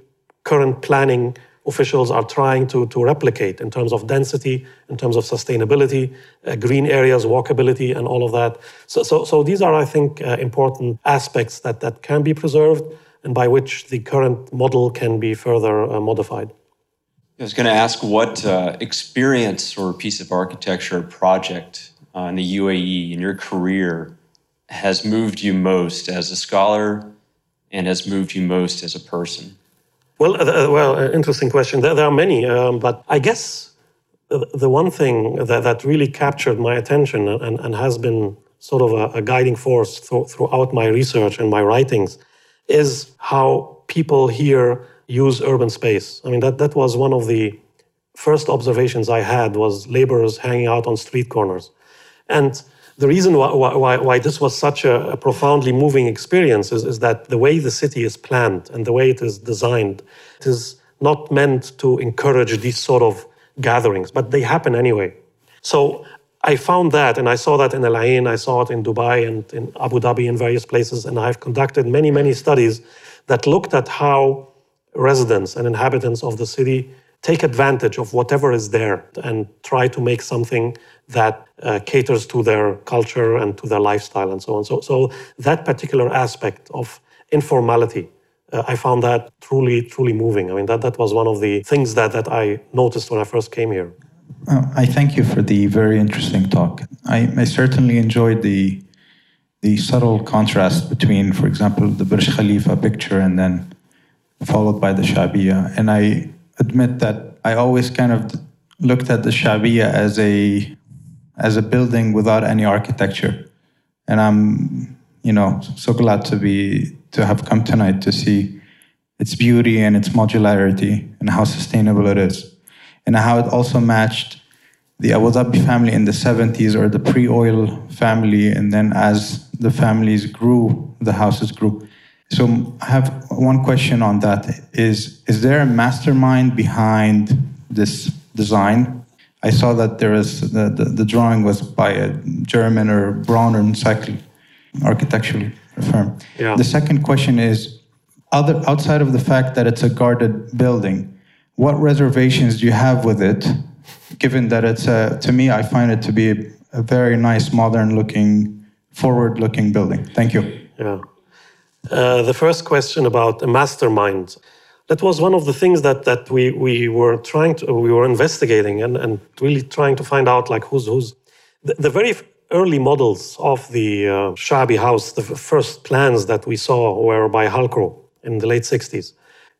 current planning officials are trying to, to replicate in terms of density, in terms of sustainability, uh, green areas, walkability, and all of that. So, so, so these are, I think, uh, important aspects that, that can be preserved and by which the current model can be further uh, modified. I was going to ask what uh, experience or piece of architecture project uh, in the U A E in your career has moved you most as a scholar and has moved you most as a person? Well, uh, well, uh, interesting question. There, there are many, um, but I guess the one thing that, that really captured my attention and, and has been sort of a, a guiding force th- throughout my research and my writings is how people here use urban space. I mean, that, that was one of the first observations I had, was laborers hanging out on street corners. And the reason why, why, why this was such a, a profoundly moving experience is, is that the way the city is planned and the way it is designed, it is not meant to encourage these sort of gatherings, but they happen anyway. So I found that, and I saw that in Al Ain, I saw it in Dubai and in Abu Dhabi and various places, and I've conducted many, many studies that looked at how residents and inhabitants of the city take advantage of whatever is there and try to make something that uh, caters to their culture and to their lifestyle and so on. So, so that particular aspect of informality, uh, I found that truly, truly moving. I mean, that, that was one of the things that, that I noticed when I first came here. Uh, I thank you for the very interesting talk. I, I certainly enjoyed the the subtle contrast between, for example, the Burj Khalifa picture and then followed by the Sha'abiya. And I admit that I always kind of looked at the Sha'abiya as a as a building without any architecture. And I'm, you know, so glad to be to have come tonight to see its beauty and its modularity and how sustainable it is, and how it also matched the Abu Dhabi family in the seventies, or the pre-oil family, and then as the families grew, the houses grew. So I have one question on that. Is, is there a mastermind behind this design? I saw that there is the, the, the drawing was by a German or Braun and Cycle architectural firm. Yeah. The second question is, other, outside of the fact that it's a guarded building, what reservations do you have with it, given that it's a, to me, I find it to be a, a very nice, modern-looking, forward-looking building? Thank you. Yeah. Uh, the first question about a mastermind, that was one of the things that that we we were trying to we were investigating and, and really trying to find out, like, who's who's the, the very early models of the uh, Sha'abi house. The first plans that we saw were by Halcro in the late sixties,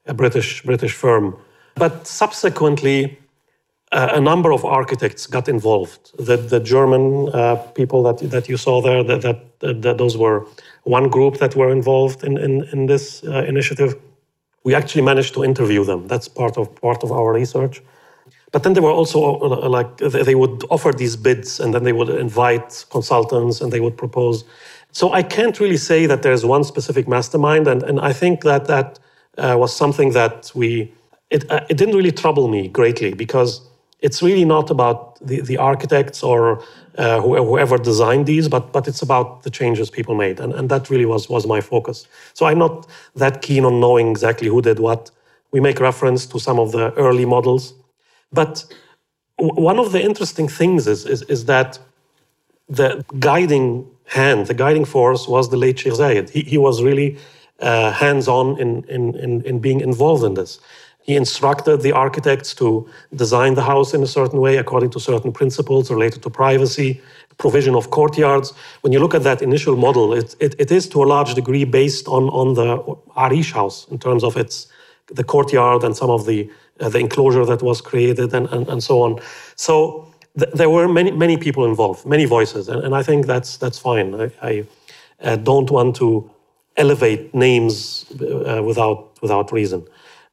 a British British firm. But subsequently, uh, a number of architects got involved. The the German uh, people that that you saw there, that that, uh, that those were one group that were involved in, in, in this uh, initiative. We actually managed to interview them. That's part of part of our research. But then they were also, uh, like, they would offer these bids, and then they would invite consultants, and they would propose. So I can't really say that there's one specific mastermind, and, and I think that that uh, was something that we, it, uh, it didn't really trouble me greatly, because it's really not about the, the architects or uh, whoever designed these, but but it's about the changes people made. And, and that really was, was my focus. So I'm not that keen on knowing exactly who did what. We make reference to some of the early models. But one of the interesting things is, is, is that the guiding hand, the guiding force, was the late Sheikh Zayed. He, he was really uh, hands-on in, in, in, in being involved in this. He instructed the architects to design the house in a certain way according to certain principles related to privacy, provision of courtyards. When you look at that initial model, it, it, it is to a large degree based on, on the Arish house in terms of its the courtyard and some of the uh, the enclosure that was created and, and, and so on. So th- there were many, many people involved, many voices, and, and I think that's, that's fine. I, I uh, don't want to elevate names uh, without without reason.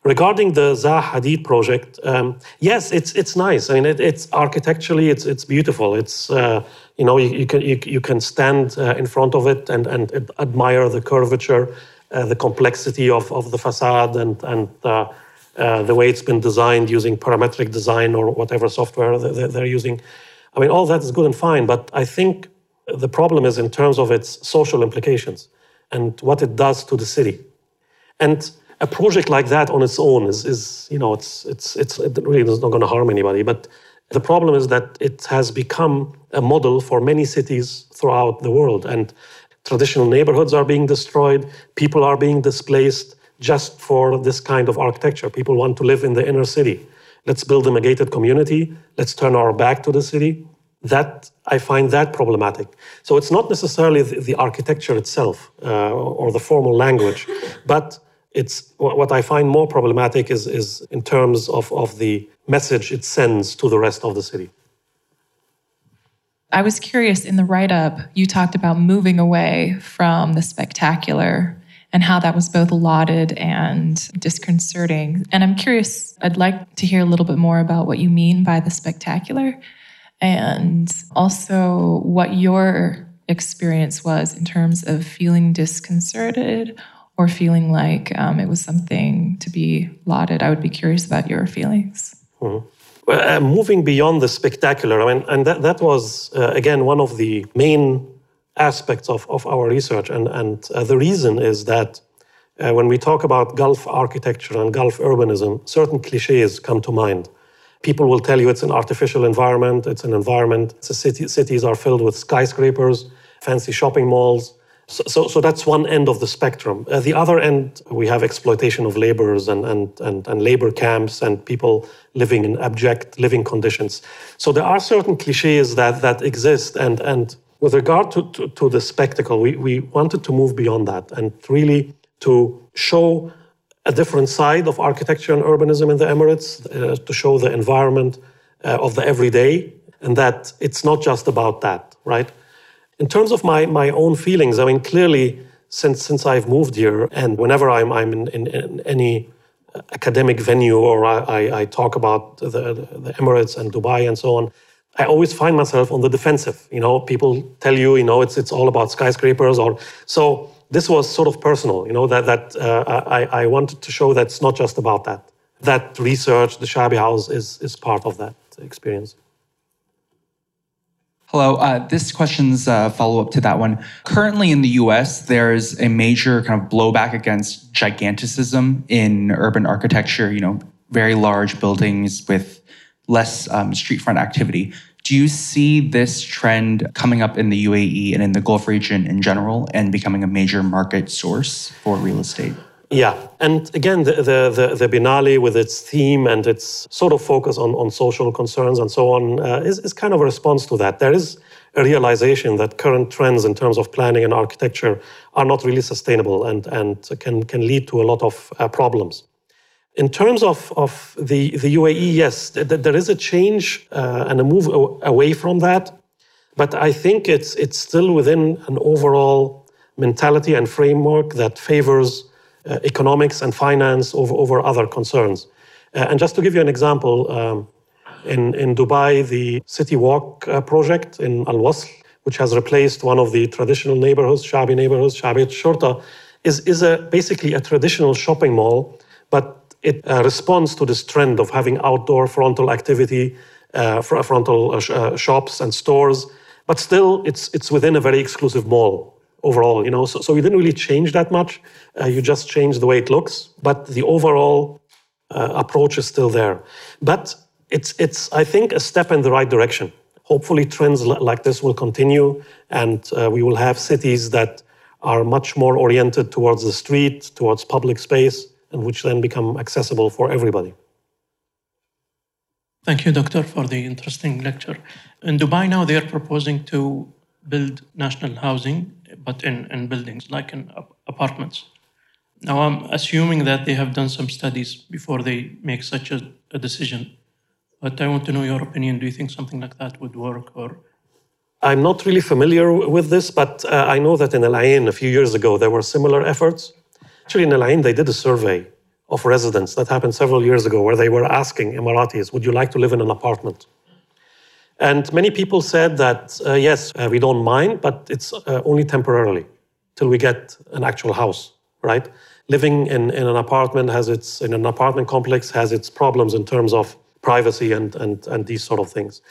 Regarding the Zaha Hadid project, um, yes, it's it's nice. I mean, it, it's architecturally, it's it's beautiful. It's uh, you know, you, you can you, you can stand uh, in front of it and and admire the curvature, uh, the complexity of, of the facade, and and uh, uh, the way it's been designed using parametric design or whatever software they're using. I mean, all that is good and fine, but I think the problem is in terms of its social implications and what it does to the city, and. A project like that on its own is, is you know, it's it's it's it really is not going to harm anybody. But the problem is that it has become a model for many cities throughout the world, and traditional neighborhoods are being destroyed, people are being displaced, just for this kind of architecture. People want to live in the inner city. Let's build them a gated community. Let's turn our back to the city. That, I find that problematic. So it's not necessarily the, the architecture itself uh, or the formal language, but it's what I find more problematic is, is in terms of, of the message it sends to the rest of the city. I was curious, in the write-up, you talked about moving away from the spectacular and how that was both lauded and disconcerting. And I'm curious, I'd like to hear a little bit more about what you mean by the spectacular and also what your experience was in terms of feeling disconcerted or feeling like um, it was something to be lauded. I would be curious about your feelings. Mm-hmm. Well, uh, moving beyond the spectacular, I mean, and that, that was, uh, again, one of the main aspects of, of our research. And, and uh, the reason is that uh, when we talk about Gulf architecture and Gulf urbanism, certain cliches come to mind. People will tell you it's an artificial environment, it's an environment, it's a city, cities are filled with skyscrapers, fancy shopping malls. So, so, so that's one end of the spectrum. At the other end, we have exploitation of laborers and, and, and, and labor camps and people living in abject living conditions. So there are certain cliches that, that exist. And, and with regard to, to, to the spectacle, we, we wanted to move beyond that and really to show a different side of architecture and urbanism in the Emirates, uh, to show the environment uh, of the everyday, and that it's not just about that, right? In terms of my, my own feelings, I mean, clearly, since since I've moved here, and whenever I'm, I'm in, in, in any academic venue or I, I, I talk about the, the Emirates and Dubai and so on, I always find myself on the defensive. You know, people tell you, you know, it's it's all about skyscrapers. Or so this was sort of personal, you know, that, that uh, I, I wanted to show that it's not just about that. That research, the Sha'abi House, is, is part of that experience. Hello. Uh, this question's a follow-up to that one. Currently in the U S, there's a major kind of blowback against giganticism in urban architecture, you know, very large buildings with less um, street front activity. Do you see this trend coming up in the U A E and in the Gulf region in general and becoming a major market source for real estate? Yeah. And again, the, the, the, the Biennale with its theme and its sort of focus on, on social concerns and so on uh, is, is kind of a response to that. There is a realization that current trends in terms of planning and architecture are not really sustainable and, and can, can lead to a lot of uh, problems. In terms of, of the, the U A E, yes, th- there is a change uh, and a move aw- away from that. But I think it's, it's still within an overall mentality and framework that favors Uh, economics and finance over, over other concerns. Uh, and just to give you an example, um, in, in Dubai, the City Walk uh, project in Al Wasl, which has replaced one of the traditional neighborhoods, Sha'abi neighborhoods, Sha'abi Shorta, is, is a, basically a traditional shopping mall, but it uh, responds to this trend of having outdoor frontal activity, uh, fr- frontal uh, sh- uh, shops and stores, but still it's, it's within a very exclusive mall. Overall, you know, so, so you didn't really change that much. Uh, you just changed the way it looks, but the overall uh, approach is still there. But it's, it's, I think, a step in the right direction. Hopefully, trends l- like this will continue, and uh, we will have cities that are much more oriented towards the street, towards public space, and which then become accessible for everybody. Thank you, Doctor, for the interesting lecture. In Dubai now, they are proposing to build national housing, but in, in buildings, like in apartments. Now, I'm assuming that they have done some studies before they make such a, a decision. But I want to know your opinion. Do you think something like that would work? Or I'm not really familiar with this, but uh, I know that in Al Ain a few years ago, there were similar efforts. Actually, in Al Ain, they did a survey of residents. That happened several years ago, where they were asking Emiratis, would you like to live in an apartment? And many people said that, uh, yes, uh, we don't mind, but it's uh, only temporarily till we get an actual house, right? Living in, in an apartment has its, in an apartment complex has its problems in terms of privacy and, and, and these sort of things.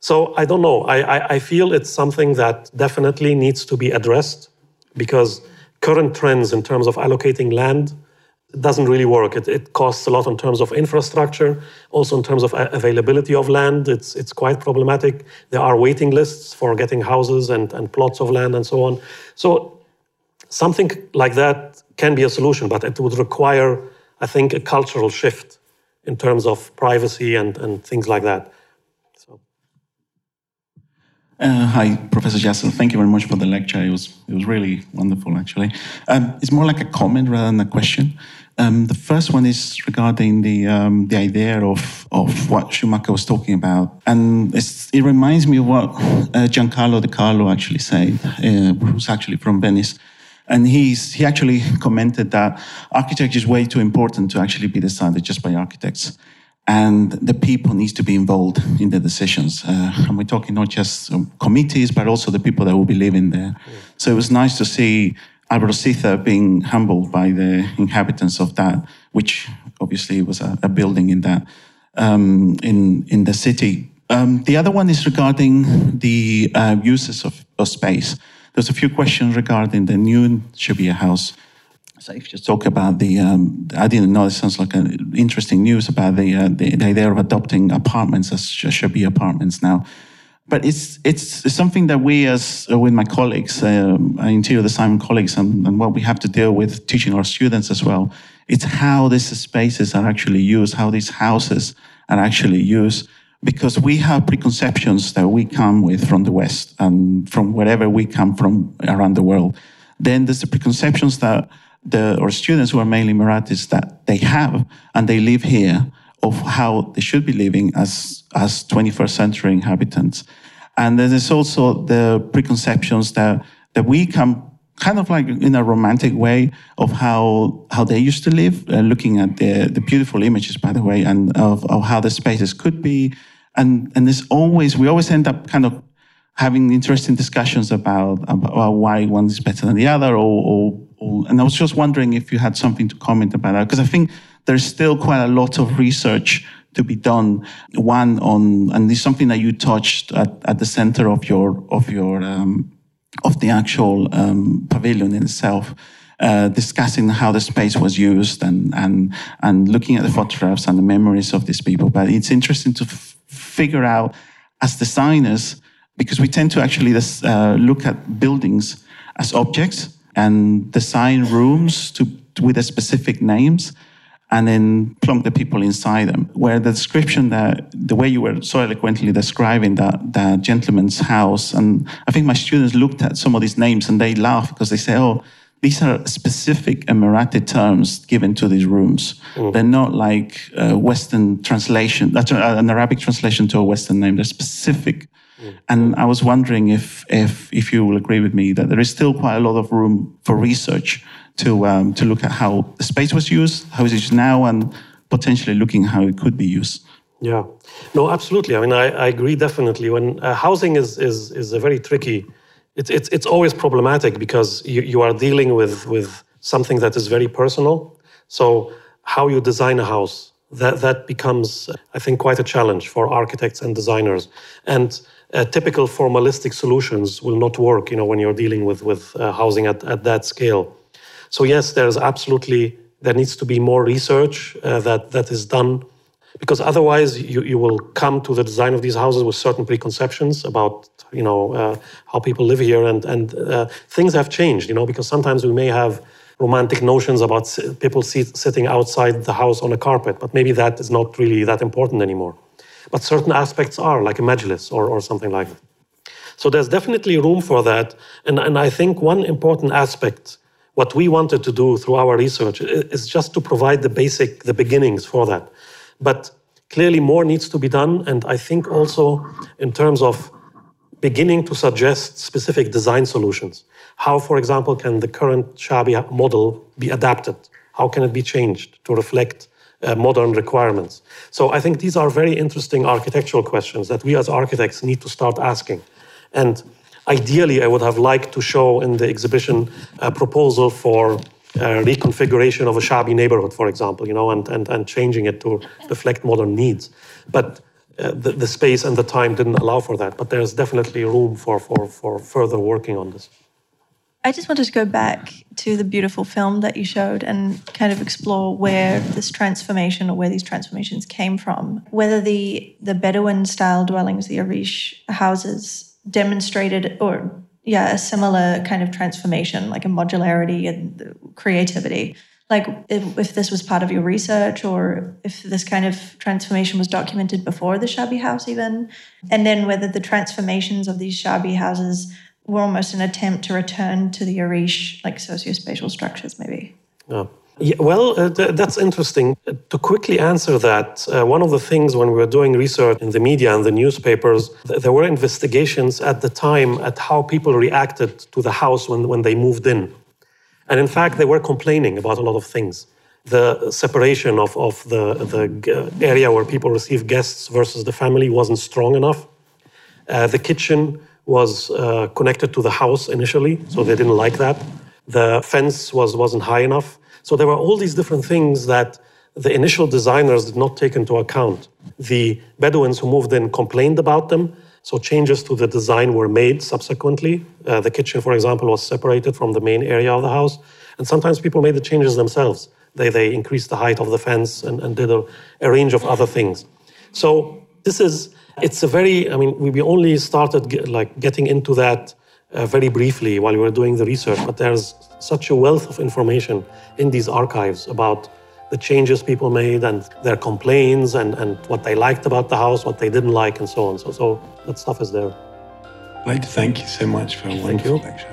So I don't know. I, I, I feel it's something that definitely needs to be addressed because current trends in terms of allocating land doesn't really work. It, it costs a lot in terms of infrastructure, also in terms of availability of land. It's it's quite problematic. There are waiting lists for getting houses and, and plots of land and so on. So Something like that can be a solution, but it would require, I think, a cultural shift in terms of privacy and, and things like that. So. Uh, hi, Professor Yasser. Thank you very much for the lecture. It was, it was really wonderful, actually. Um, it's more like a comment rather than a question. Um, the first one is regarding the um, the idea of, of what Schumacher was talking about. And it's, it reminds me of what uh, Giancarlo De Carlo actually said, uh, who's actually from Venice. And he's, he actually commented that architecture is way too important to actually be decided just by architects. And the people needs to be involved in the decisions. Uh, and we're talking not just um, committees, but also the people that will be living there. Yeah. So it was nice to see Abrositha being humbled by the inhabitants of that, which obviously was a, a building in that um, in in the city. Um, the other one is regarding the uh, uses of, of space. There's a few questions regarding the new Sha'abi house. So if you talk about the, um, I didn't know, it sounds like an interesting news about the, uh, the the idea of adopting apartments as Sha'abi apartments now. But it's, it's it's something that we, as uh, with my colleagues, uh, interior design colleagues, and, and what we have to deal with teaching our students as well. It's how these spaces are actually used, how these houses are actually used, because we have preconceptions that we come with from the West and from wherever we come from around the world. Then there's the preconceptions that the our students, who are mainly Emiratis, that they have, and they live here, of how they should be living as, as twenty-first century inhabitants. And then there's also the preconceptions that, that we come kind of like in a romantic way of how how they used to live, uh, looking at the, the beautiful images, by the way, and of, of how the spaces could be. And, and there's always, we always end up kind of having interesting discussions about, about why one is better than the other, or, or, or, and I was just wondering if you had something to comment about that, because I think there's still quite a lot of research to be done. One on, and it's something that you touched at, at the center of your of your um, of the actual um, pavilion itself, uh, discussing how the space was used and and and looking at the photographs and the memories of these people. But it's interesting to f figure out as designers, because we tend to actually this, uh, look at buildings as objects and design rooms to with a specific names, and then plonk the people inside them. Where the description that, the way you were so eloquently describing that, that gentleman's house, and I think my students looked at some of these names and they laughed because they say, oh, these are specific Emirati terms given to these rooms. Mm. They're not like a Western translation, an Arabic translation to a Western name, they're specific. Mm. And I was wondering if, if, if you will agree with me that there is still quite a lot of room for research to um, to look at how the space was used, how is it used now, and potentially looking how it could be used. Yeah, no, absolutely. I mean, I, I agree definitely. When uh, housing is is is a very tricky, it's it's it's always problematic because you you are dealing with with something that is very personal. So how you design a house, that that becomes, I think, quite a challenge for architects and designers. And uh, typical formalistic solutions will not work, you know, when you're dealing with with uh, housing at at that scale. So yes, there is absolutely, there needs to be more research uh, that, that is done, because otherwise you, you will come to the design of these houses with certain preconceptions about, you know, uh, how people live here, and, and uh, things have changed, you know, because sometimes we may have romantic notions about people sit, sitting outside the house on a carpet, but maybe that is not really that important anymore. But certain aspects are, like a majlis or, or something like that. So there's definitely room for that. And, and I think one important aspect, what we wanted to do through our research is just to provide the basic, the beginnings for that. But clearly more needs to be done. And I think also in terms of beginning to suggest specific design solutions. How, for example, can the current Sha'abi model be adapted? How can it be changed to reflect uh, modern requirements? So I think these are very interesting architectural questions that we as architects need to start asking. And ideally, I would have liked to show in the exhibition a proposal for a reconfiguration of a Sha'abi neighborhood, for example, you know, and, and, and changing it to reflect modern needs. But uh, the, the space and the time didn't allow for that. But there's definitely room for, for, for further working on this. I just wanted to go back to the beautiful film that you showed and kind of explore where this transformation or where these transformations came from. Whether the, the Bedouin-style dwellings, the Arish houses, demonstrated or yeah, a similar kind of transformation, like a modularity and creativity. Like if, if this was part of your research, or if this kind of transformation was documented before the Sha'abi house even, and then whether the transformations of these Sha'abi houses were almost an attempt to return to the Arish, like sociospatial structures maybe. Oh. Yeah, well, uh, th- that's interesting. Uh, to quickly answer that, uh, one of the things when we were doing research in the media and the newspapers, th- there were investigations at the time at how people reacted to the house when, when they moved in. And in fact, they were complaining about a lot of things. The separation of, of the, the g- area where people receive guests versus the family wasn't strong enough. Uh, the kitchen was uh, connected to the house initially, so they didn't like that. The fence was, wasn't high enough. So there were all these different things that the initial designers did not take into account. The Bedouins who moved in complained about them, so changes to the design were made subsequently. Uh, the kitchen, for example, was separated from the main area of the house. And sometimes people made the changes themselves. They they increased the height of the fence and, and did a, a range of other things. So this is, it's a very, I mean, we only started get, like getting into that Uh, very briefly while we were doing the research, but there's such a wealth of information in these archives about the changes people made and their complaints and, and what they liked about the house, what they didn't like, and so on. So, so that stuff is there. I'd like to thank you so much for a wonderful lecture.